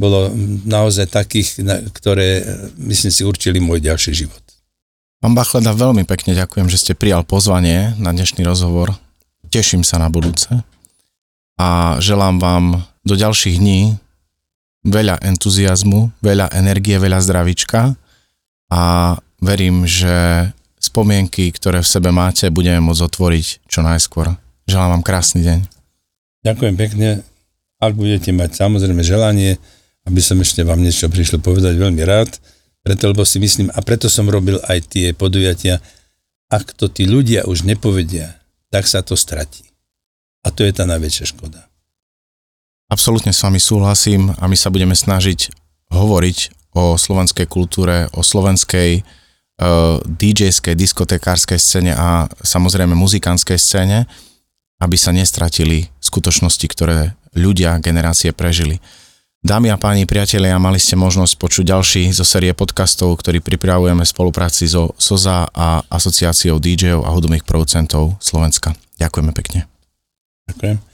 bolo naozaj takých, ktoré, myslím si, určili môj ďalší život. Pán Bachleda, veľmi pekne ďakujem, že ste prijal pozvanie na dnešný rozhovor. Teším sa na budúce a želám vám do ďalších dní veľa entuziasmu, veľa energie, veľa zdravíčka a verím, že spomienky, ktoré v sebe máte, budeme môcť otvoriť čo najskôr. Želám vám krásny deň. Ďakujem pekne. Ak budete mať samozrejme želanie, aby som ešte vám niečo prišiel povedať, veľmi rád, preto, lebo si myslím, a preto som robil aj tie podujatia, ak to tí ľudia už nepovedia, tak sa to stratí. A to je tá najväčšia škoda. Absolútne s vami súhlasím a my sa budeme snažiť hovoriť o slovenskej kultúre, o slovenskej DJskej, diskotekárskej scéne a samozrejme muzikánskej scéne, aby sa nestratili skutočnosti, ktoré ľudia, generácie prežili. Dámy a páni, priatelia, mali ste možnosť počuť ďalší zo série podcastov, ktorý pripravujeme v spolupráci so es o zet á a Asociáciou dý džejov a hodomých producentov Slovenska. Ďakujeme pekne. Ďakujem.